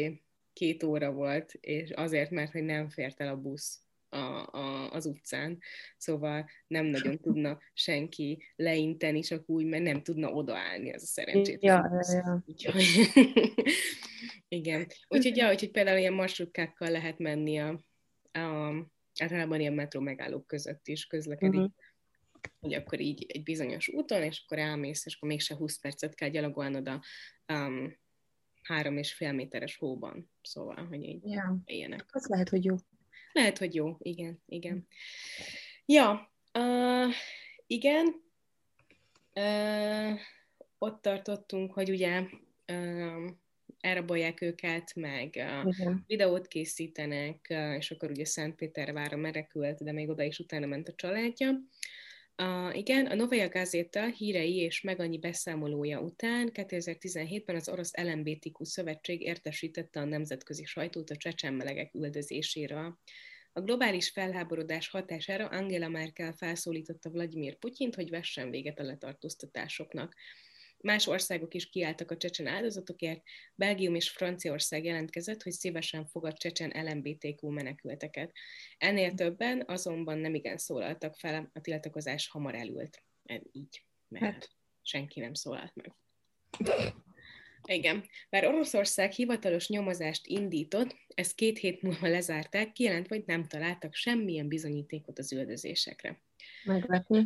két óra volt, és azért, mert hogy nem fért el a busz a, a, az utcán, szóval nem nagyon tudna senki leinteni, csak úgy, mert nem tudna odaállni, az a szerencsétlen. Ja, ja, ja. Úgyhogy, igen. Úgyhogy, ja, úgyhogy például ilyen marstrutkákkal lehet menni a, a, általában ilyen metró megállók között is közlekedik. Uh-huh. Hogy akkor így egy bizonyos úton, és akkor elmész, és akkor mégse húsz percet kell gyalogolnod a um, három és fél méteres hóban. Szóval, hogy így yeah. Ilyenek. Az lehet, hogy jó. Lehet, hogy jó, igen, igen. Ja, uh, igen, uh, ott tartottunk, hogy ugye uh, elrabolják őket, meg uh, videót készítenek, uh, és akkor ugye Szentpétervárra menekült, de még oda is utána ment a családja. Uh, igen, a Novaya Gazeta hírei és meg annyi beszámolója után kétezer-tizenhétben az orosz el em bé té kú szövetség értesítette a nemzetközi sajtót a csecsenmelegek üldözéséről. A globális felháborodás hatására Angela Merkel felszólította Vlagyimir Putyint, hogy vessen véget a letartóztatásoknak. Más országok is kiálltak a csecsen áldozatokért, Belgium és Franciaország jelentkezett, hogy szívesen fogad csecsen el em bé té kú menekülteket. Ennél többen azonban nem igen szólaltak fel, a tiltakozás hamar elült. Ez így, mert hát. Senki nem szólalt meg. Igen. Bár Oroszország hivatalos nyomozást indított, ezt két hét múlva lezárták, kijelentve, hogy nem találtak semmilyen bizonyítékot az üldözésekre. Meglepő.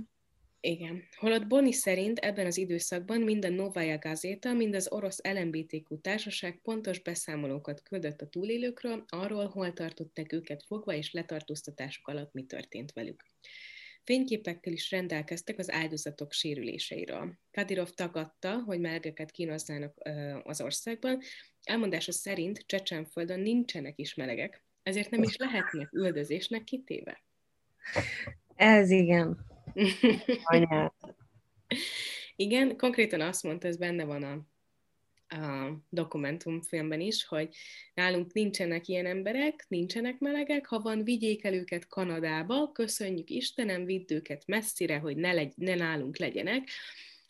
Igen. Holott Bonny szerint ebben az időszakban mind a Novaya Gazeta, mind az orosz el em bé té kú társaság pontos beszámolókat küldött a túlélőkről, arról, hol tartották őket fogva, és letartóztatások alatt mi történt velük. Fényképekkel is rendelkeztek az áldozatok sérüléseiről. Kadyrov tagadta, hogy melegeket kínoznának az országban. Elmondása szerint Csecsenföldön nincsenek is melegek, ezért nem is lehetnek üldözésnek kitéve. Ez igen. Anyát. Igen, konkrétan azt mondta, ez benne van a, a dokumentumfilmben is, hogy nálunk nincsenek ilyen emberek, nincsenek melegek, ha van, vigyék el őket Kanadába, köszönjük Istenem, vidd őket messzire, hogy ne, legy, ne nálunk legyenek,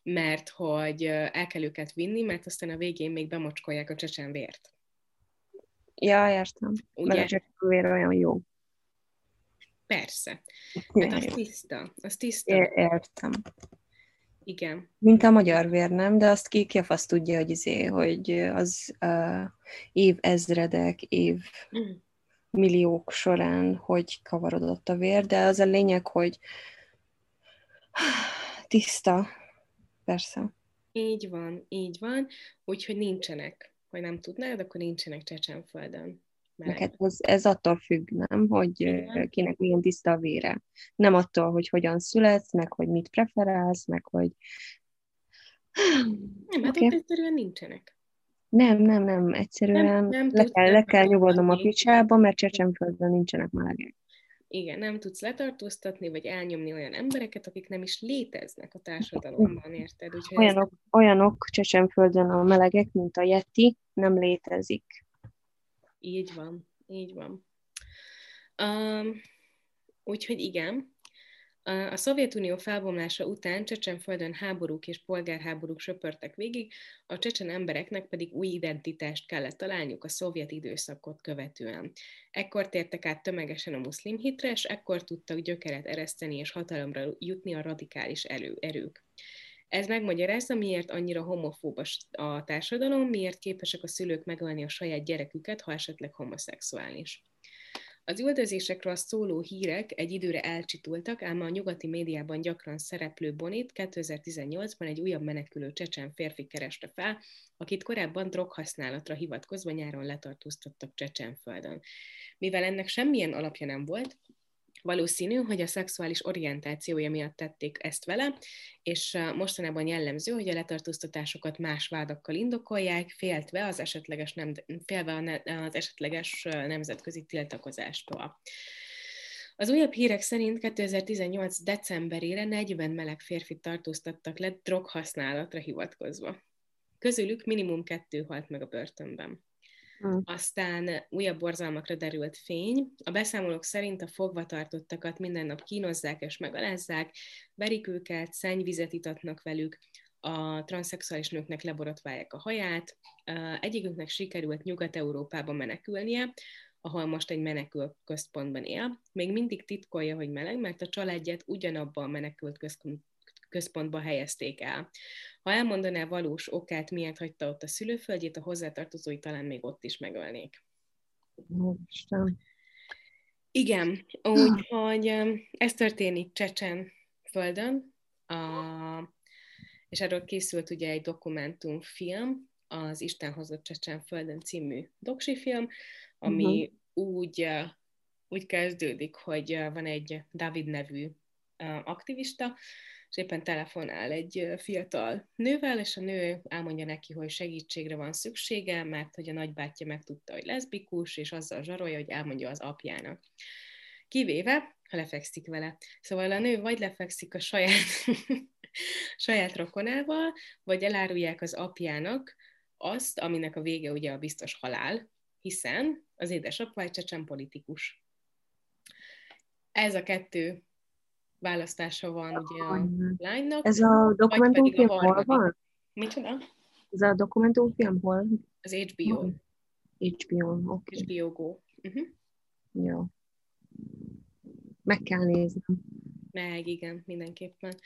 mert hogy el kell őket vinni, mert aztán a végén még bemocskolják a csecsenvért. Ja, értem. Mert a csecsenvér olyan jó. Persze. Hát az tiszta. Az tiszta. É, értem. Igen. Mint a magyar vér, nem? De azt ki, ki a fasz tudja, hogy, izé, hogy az uh, év ezredek, év mm. milliók során, hogy kavarodott a vér, de az a lényeg, hogy tiszta. Persze. Így van, így van. Úgyhogy nincsenek. Ha nem tudnád, akkor nincsenek Csecsenföldön. Hát ez, ez attól függ, nem, hogy igen. Kinek milyen tiszta a vére. Nem attól, hogy hogyan születsz, meg hogy mit preferálsz, meg hogy... Nem, hát okay. Ott egyszerűen nincsenek. Nem, nem, nem, egyszerűen nem, nem le, kell, le kell nyugodnom a picsába, mert Csecsenföldön nincsenek melegek. Igen, nem tudsz letartóztatni, vagy elnyomni olyan embereket, akik nem is léteznek a társadalomban, érted? Úgyhogy olyanok, ez... olyanok Csecsenföldön a melegek, mint a yeti, nem létezik. Így van, így van. Um, úgyhogy igen, a Szovjetunió felbomlása után Csecsenföldön háborúk és polgárháborúk söpörtek végig, a csecsen embereknek pedig új identitást kellett találniuk a szovjet időszakot követően. Ekkor tértek át tömegesen a muszlim hitre, és ekkor tudtak gyökeret ereszteni és hatalomra jutni a radikális erő, erők. Ez megmagyarázza, miért annyira homofób a társadalom, miért képesek a szülők megölni a saját gyereküket, ha esetleg homoszexuális. Az üldözésekről szóló hírek egy időre elcsitultak, ám a nyugati médiában gyakran szereplő Bonnyt kétezer-tizennyolcban egy újabb menekülő csecsen férfi kereste fel, akit korábban droghasználatra hivatkozva nyáron letartóztattak Csecsenföldön. Mivel ennek semmilyen alapja nem volt, valószínű, hogy a szexuális orientációja miatt tették ezt vele, és mostanában jellemző, hogy a letartóztatásokat más vádakkal indokolják, féltve az esetleges, nem, félve az esetleges nemzetközi tiltakozástól. Az újabb hírek szerint kétezer-tizennyolc decemberére negyven meleg férfit tartóztattak le droghasználatra hivatkozva. Közülük minimum kettő halt meg a börtönben. Aztán újabb borzalmakra derült fény. A beszámolók szerint a fogvatartottakat minden nap kínozzák és megalázzák, verik őket, szennyvizet itatnak velük, a transzexuális nőknek leborotválják a haját. Egyikünknek sikerült Nyugat-Európába menekülnie, ahol most egy menekült központban él. Még mindig titkolja, hogy meleg, mert a családját ugyanabban a menekült központba helyezték el. Ha elmondaná valós okát, miért hagyta ott a szülőföldjét, a hozzátartozói talán még ott is megölnék. Isten. Igen, úgyhogy ez történik Csecsenföldön, a, és erről készült ugye egy dokumentumfilm, az Isten hozott Csecsenföldön című doksifilm, ami uh-huh. úgy, úgy kezdődik, hogy van egy Dávid nevű aktivista, és éppen telefonál egy fiatal nővel, és a nő elmondja neki, hogy segítségre van szüksége, mert hogy a nagybátyja megtudta, hogy leszbikus, és azzal zsarolja, hogy elmondja az apjának. Kivéve, ha lefekszik vele. Szóval a nő vagy lefekszik a saját, saját rokonával, vagy elárulják az apjának azt, aminek a vége ugye a biztos halál, hiszen az édesapja egy csecsen politikus. Ez a kettő választása van ugye a lánynak. Ez a dokumentumfilm hol van? Micsoda? Ez a dokumentumfilm hol? Az há bé o. há bé o, oké. Okay. há bé o Go. Uh-huh. Jó. Meg kell néznem. Meg, igen, mindenképpen.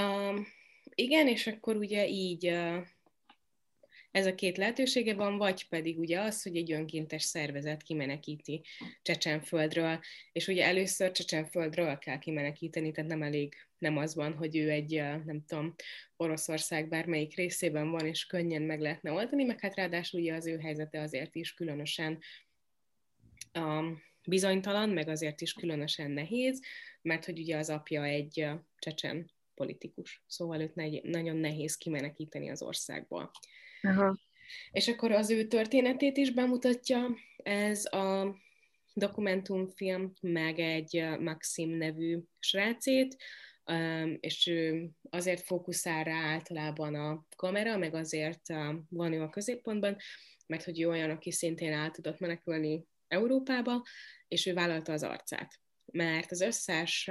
Um, igen, és akkor ugye így uh, ez a két lehetősége van, vagy pedig ugye az, hogy egy önkéntes szervezet kimenekíti Csecsenföldről, és ugye először Csecsenföldről kell kimenekíteni, tehát nem elég, nem az van, hogy ő egy, nem tudom, Oroszország bármelyik részében van, és könnyen meg lehetne oldani, meg hát ráadásul ugye az ő helyzete azért is különösen um, bizonytalan, meg azért is különösen nehéz, mert hogy ugye az apja egy uh, csecsen politikus, szóval őt ne- nagyon nehéz kimenekíteni az országból. Aha. És akkor az ő történetét is bemutatja ez a dokumentumfilm, meg egy Maxim nevű srácét, és ő azért fókuszál rá általában a kamera, meg azért van ő a középpontban, mert hogy ő olyan, aki szintén el tudott menekülni Európába, és ő vállalta az arcát. Mert az összes,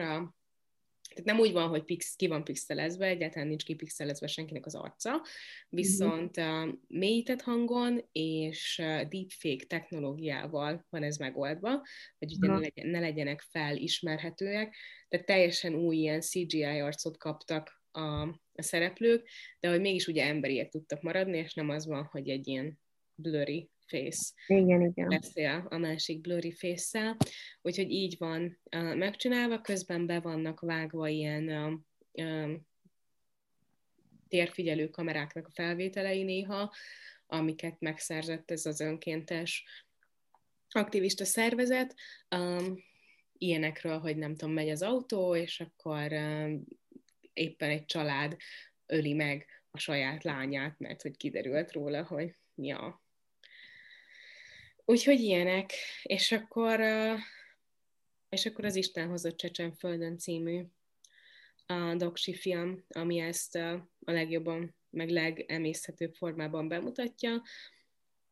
tehát nem úgy van, hogy pix, ki van pixelezve, egyáltalán nincs kipixelezve senkinek az arca, viszont mm-hmm. mélyített hangon és deepfake technológiával van ez megoldva, hogy ugye ne, legyen, ne legyenek felismerhetőek, tehát teljesen új ilyen cé gé í arcot kaptak a, a szereplők, de hogy mégis ugye emberiek tudtak maradni, és nem az van, hogy egy ilyen blurry face. Igen, igen. Beszél a másik blurry face-szel, úgyhogy így van uh, megcsinálva, közben be vannak vágva ilyen uh, um, térfigyelő kameráknak a felvételei néha, amiket megszerzett ez az önkéntes aktivista szervezet. Um, ilyenekről, hogy nem tudom, megy az autó, és akkor um, éppen egy család öli meg a saját lányát, mert hogy kiderült róla, hogy ja. Úgyhogy ilyenek, és akkor, és akkor az Isten hozott Csecsenföldön című a doksi film, ami ezt a legjobban, meg legemészhetőbb formában bemutatja,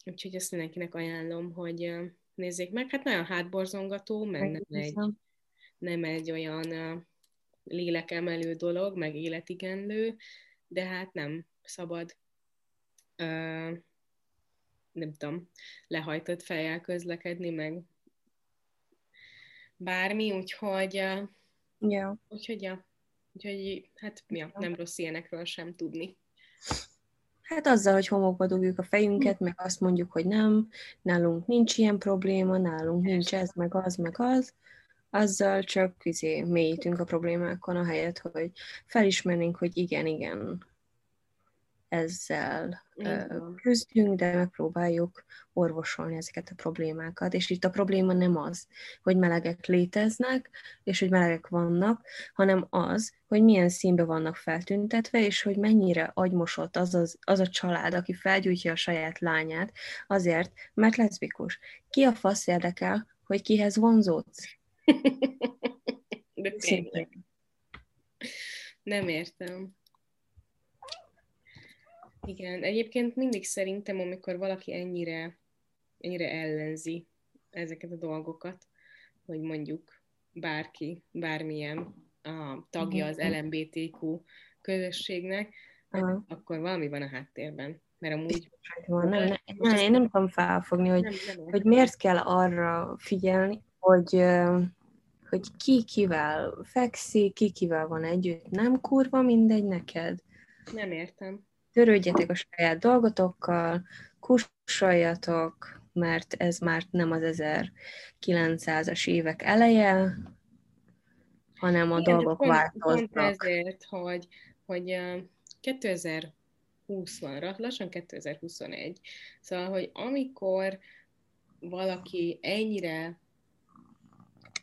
úgyhogy ezt mindenkinek ajánlom, hogy nézzék meg. Hát nagyon hátborzongató, meg nem egy, nem egy olyan lélekemelő dolog, meg életigenlő, de hát nem szabad uh, nem tudom, lehajtott fejjel közlekedni, meg bármi, úgyhogy yeah. úgyhogy, ja, úgyhogy hát ja, nem rossz ilyenekről sem tudni. Hát azzal, hogy homokba dugjuk a fejünket, meg azt mondjuk, hogy nem, nálunk nincs ilyen probléma, nálunk nincs ez, meg az, meg az, azzal csak izé, mélyítünk a problémákon, ahelyett, hogy felismernénk, hogy igen, igen, ezzel uh, küzdünk, de megpróbáljuk orvosolni ezeket a problémákat. És itt a probléma nem az, hogy melegek léteznek, és hogy melegek vannak, hanem az, hogy milyen színbe vannak feltüntetve, és hogy mennyire agymosott az, az, az a család, aki felgyújtja a saját lányát azért, mert leszbikus. Ki a fasz érdekel, hogy kihez vonzódsz? De tényleg. Nem értem. Igen, egyébként mindig szerintem, amikor valaki ennyire, ennyire ellenzi ezeket a dolgokat, hogy mondjuk bárki, bármilyen a tagja az el em bé té kú közösségnek, uh-huh. akkor valami van a háttérben. Mert amúgy... Nem, nem, nem, én nem tudom felfogni, hogy, nem, nem, nem. hogy miért kell arra figyelni, hogy, hogy ki kivel fekszik, ki kivel van együtt. Nem kurva mindegy neked. Nem értem. Törődjetek a saját dolgotokkal, kussoljatok, mert ez már nem az ezerkilencszázas évek eleje, hanem a Igen, dolgok pont, változnak. Pont ezért, hogy, hogy kétezer-húszra, lassan kétezer-huszonegy, szóval, hogy amikor valaki ennyire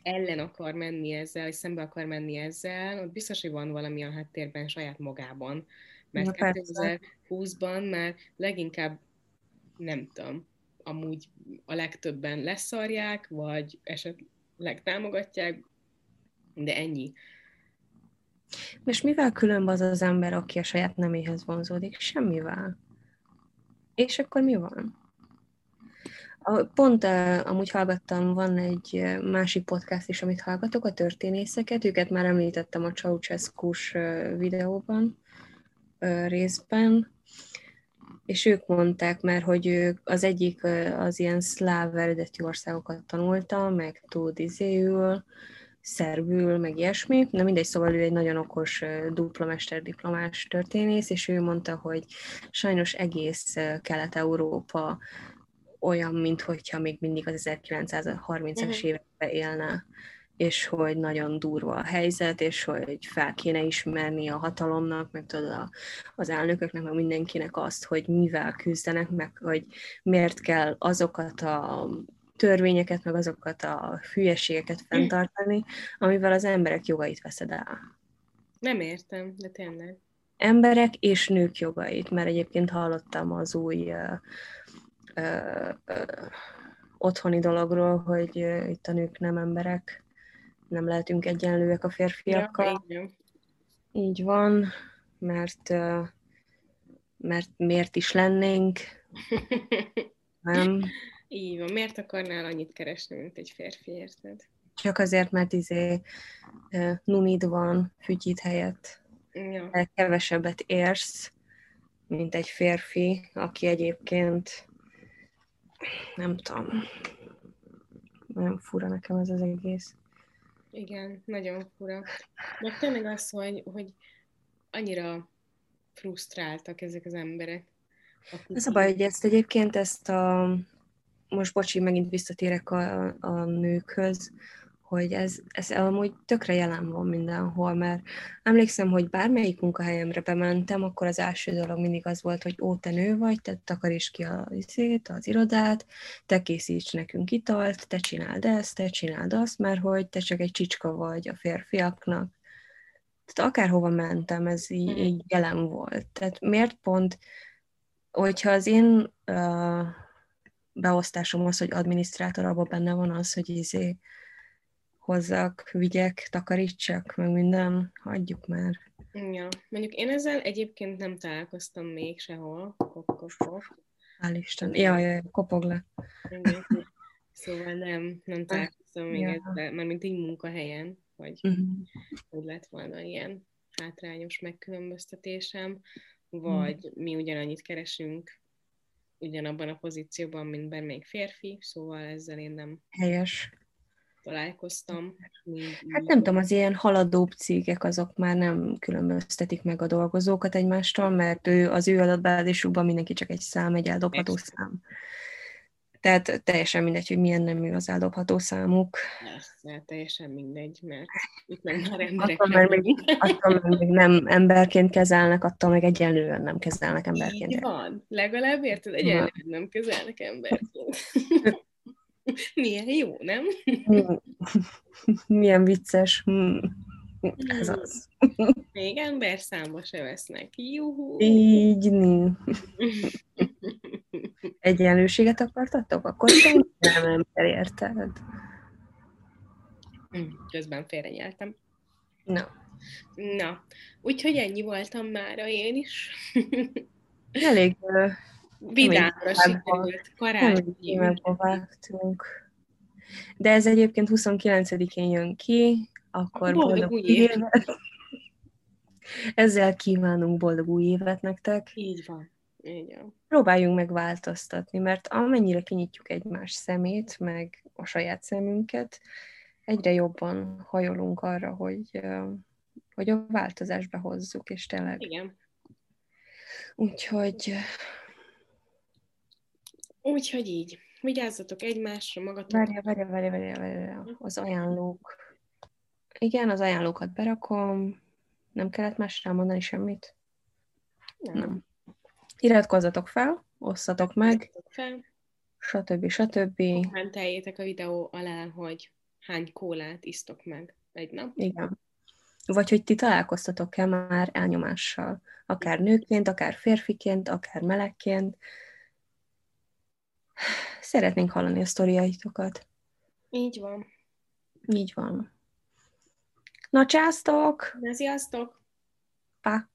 ellen akar menni ezzel, vagy szembe akar menni ezzel, ott biztos, hogy van valami a háttérben saját magában. Mert ja, kétezer-húszban már leginkább, nem tudom, amúgy a legtöbben leszarják, vagy esetleg támogatják, de ennyi. És mivel különb az az ember, aki a saját neméhez vonzódik? Semmivel. És akkor mi van? Pont amúgy hallgattam, van egy másik podcast is, amit hallgatok, a történészeket, őket már említettem a Ceausescu-s videóban részben, és ők mondták már, hogy ők az egyik az ilyen szláv eredeti országokat tanulta, meg tud izéül, szerbül, meg ilyesmi. Na mindegy, szóval ő egy nagyon okos dupla mesterdiplomás történész, és ő mondta, hogy sajnos egész Kelet-Európa olyan, minthogyha még mindig az ezerkilencszázharmincas években élne, és hogy nagyon durva a helyzet, és hogy fel kéne ismerni a hatalomnak, meg tudod, a, az elnököknek, meg mindenkinek azt, hogy mivel küzdenek, meg hogy miért kell azokat a törvényeket, meg azokat a hülyeségeket fenntartani, amivel az emberek jogait veszed el. Nem értem, de tényleg. Emberek és nők jogait, mert egyébként hallottam az új... Ö, ö, otthoni dologról, hogy ö, itt a nők nem emberek, nem lehetünk egyenlőek a férfiakkal. Ja, így van, mert, ö, mert miért is lennénk? Nem. Így van, miért akarnál annyit keresni, mint egy férfi, érted? Csak azért, mert izé ö, numid van, fütyít helyett. Ja. Kevesebbet érsz, mint egy férfi, aki egyébként nem tudom. Nagyon fura nekem ez az egész. Igen, nagyon fura. Mert tényleg az, hogy, hogy annyira frusztráltak ezek az emberek. Akik... Ez a baj, hogy ezt egyébként ezt a... Most bocsi, megint visszatérek a, a nőkhöz, hogy ez, ez amúgy tökre jelen van mindenhol, mert emlékszem, hogy bármelyik munkahelyemre bementem, akkor az első dolog mindig az volt, hogy ó, te nő vagy, te takaríts ki a, az irodát, te készíts nekünk italt, te csináld ezt, te csináld azt, mert hogy te csak egy csicska vagy a férfiaknak. Tehát akárhova mentem, ez így, így jelen volt. Tehát miért pont, hogyha az én uh, beosztásom az, hogy adminisztrátor, abban benne van az, hogy izé, hozzak, vigyek, takarítsak, meg minden, hagyjuk már. Ja, mondjuk én ezzel egyébként nem találkoztam még sehol. Kop-kop-kop. Hál' Isten. Jaj, jaj, kopog le. Igen. Szóval nem, nem találkoztam még ja. ezzel, mármint így munkahelyen, hogy, uh-huh. hogy lett volna ilyen hátrányos megkülönböztetésem, vagy uh-huh. mi ugyanannyit keresünk ugyanabban a pozícióban, mint bármelyik férfi, szóval ezzel én nem... Helyes. találkoztam. Hát nem tudom, az ilyen haladóbb cégek azok már nem különböztetik meg a dolgozókat egymástól, mert ő, az ő adatbázisukban mindenki csak egy szám, egy eldobható Persze. szám. Tehát teljesen mindegy, hogy milyen nemű az eldobható számuk. Persze, teljesen mindegy, mert itt nem már emberek. Attól már még, attól még nem emberként kezelnek, attól még egyenlően nem kezelnek emberként. Így van, legalább érted, egyenlően nem kezelnek emberként. Milyen jó, nem? Milyen vicces. Ez az. Még ember számba se vesznek. Juhu! Így nincs. Egyenlőséget akartatok? Akkor nem ember, érted? Közben félrenyeltem. Na. Na. Úgyhogy ennyi voltam mára én is. Elég... Vidámra sikerült, karácsonyi. De ez egyébként huszonkilencedikén jön ki, akkor boldog, boldog új évet. Ezzel kívánunk boldog új évet nektek. Így van. Igen. Próbáljunk meg változtatni, mert amennyire kinyitjuk egymás szemét, meg a saját szemünket, egyre jobban hajolunk arra, hogy, hogy a változást behozzuk, és tényleg. Igen. Úgyhogy... Úgyhogy így. Vigyázzatok egymásra, magatokra. Várja, várja, várja, várja, várja. Az ajánlók. Igen, az ajánlókat berakom. Nem kellett más elmondani semmit? Nem. Nem. Iratkozzatok fel, osszatok meg, fel. stb. stb. Kommenteljétek a videó alá, hogy hány kólát isztok meg egy nap. Igen. Vagy hogy ti találkoztatok-e már elnyomással. Akár nőként, akár férfiként, akár melegként. Szeretnénk hallani a sztoriaitokat. Így van. Így van. Na, császtok! Na, sziasztok! Pá!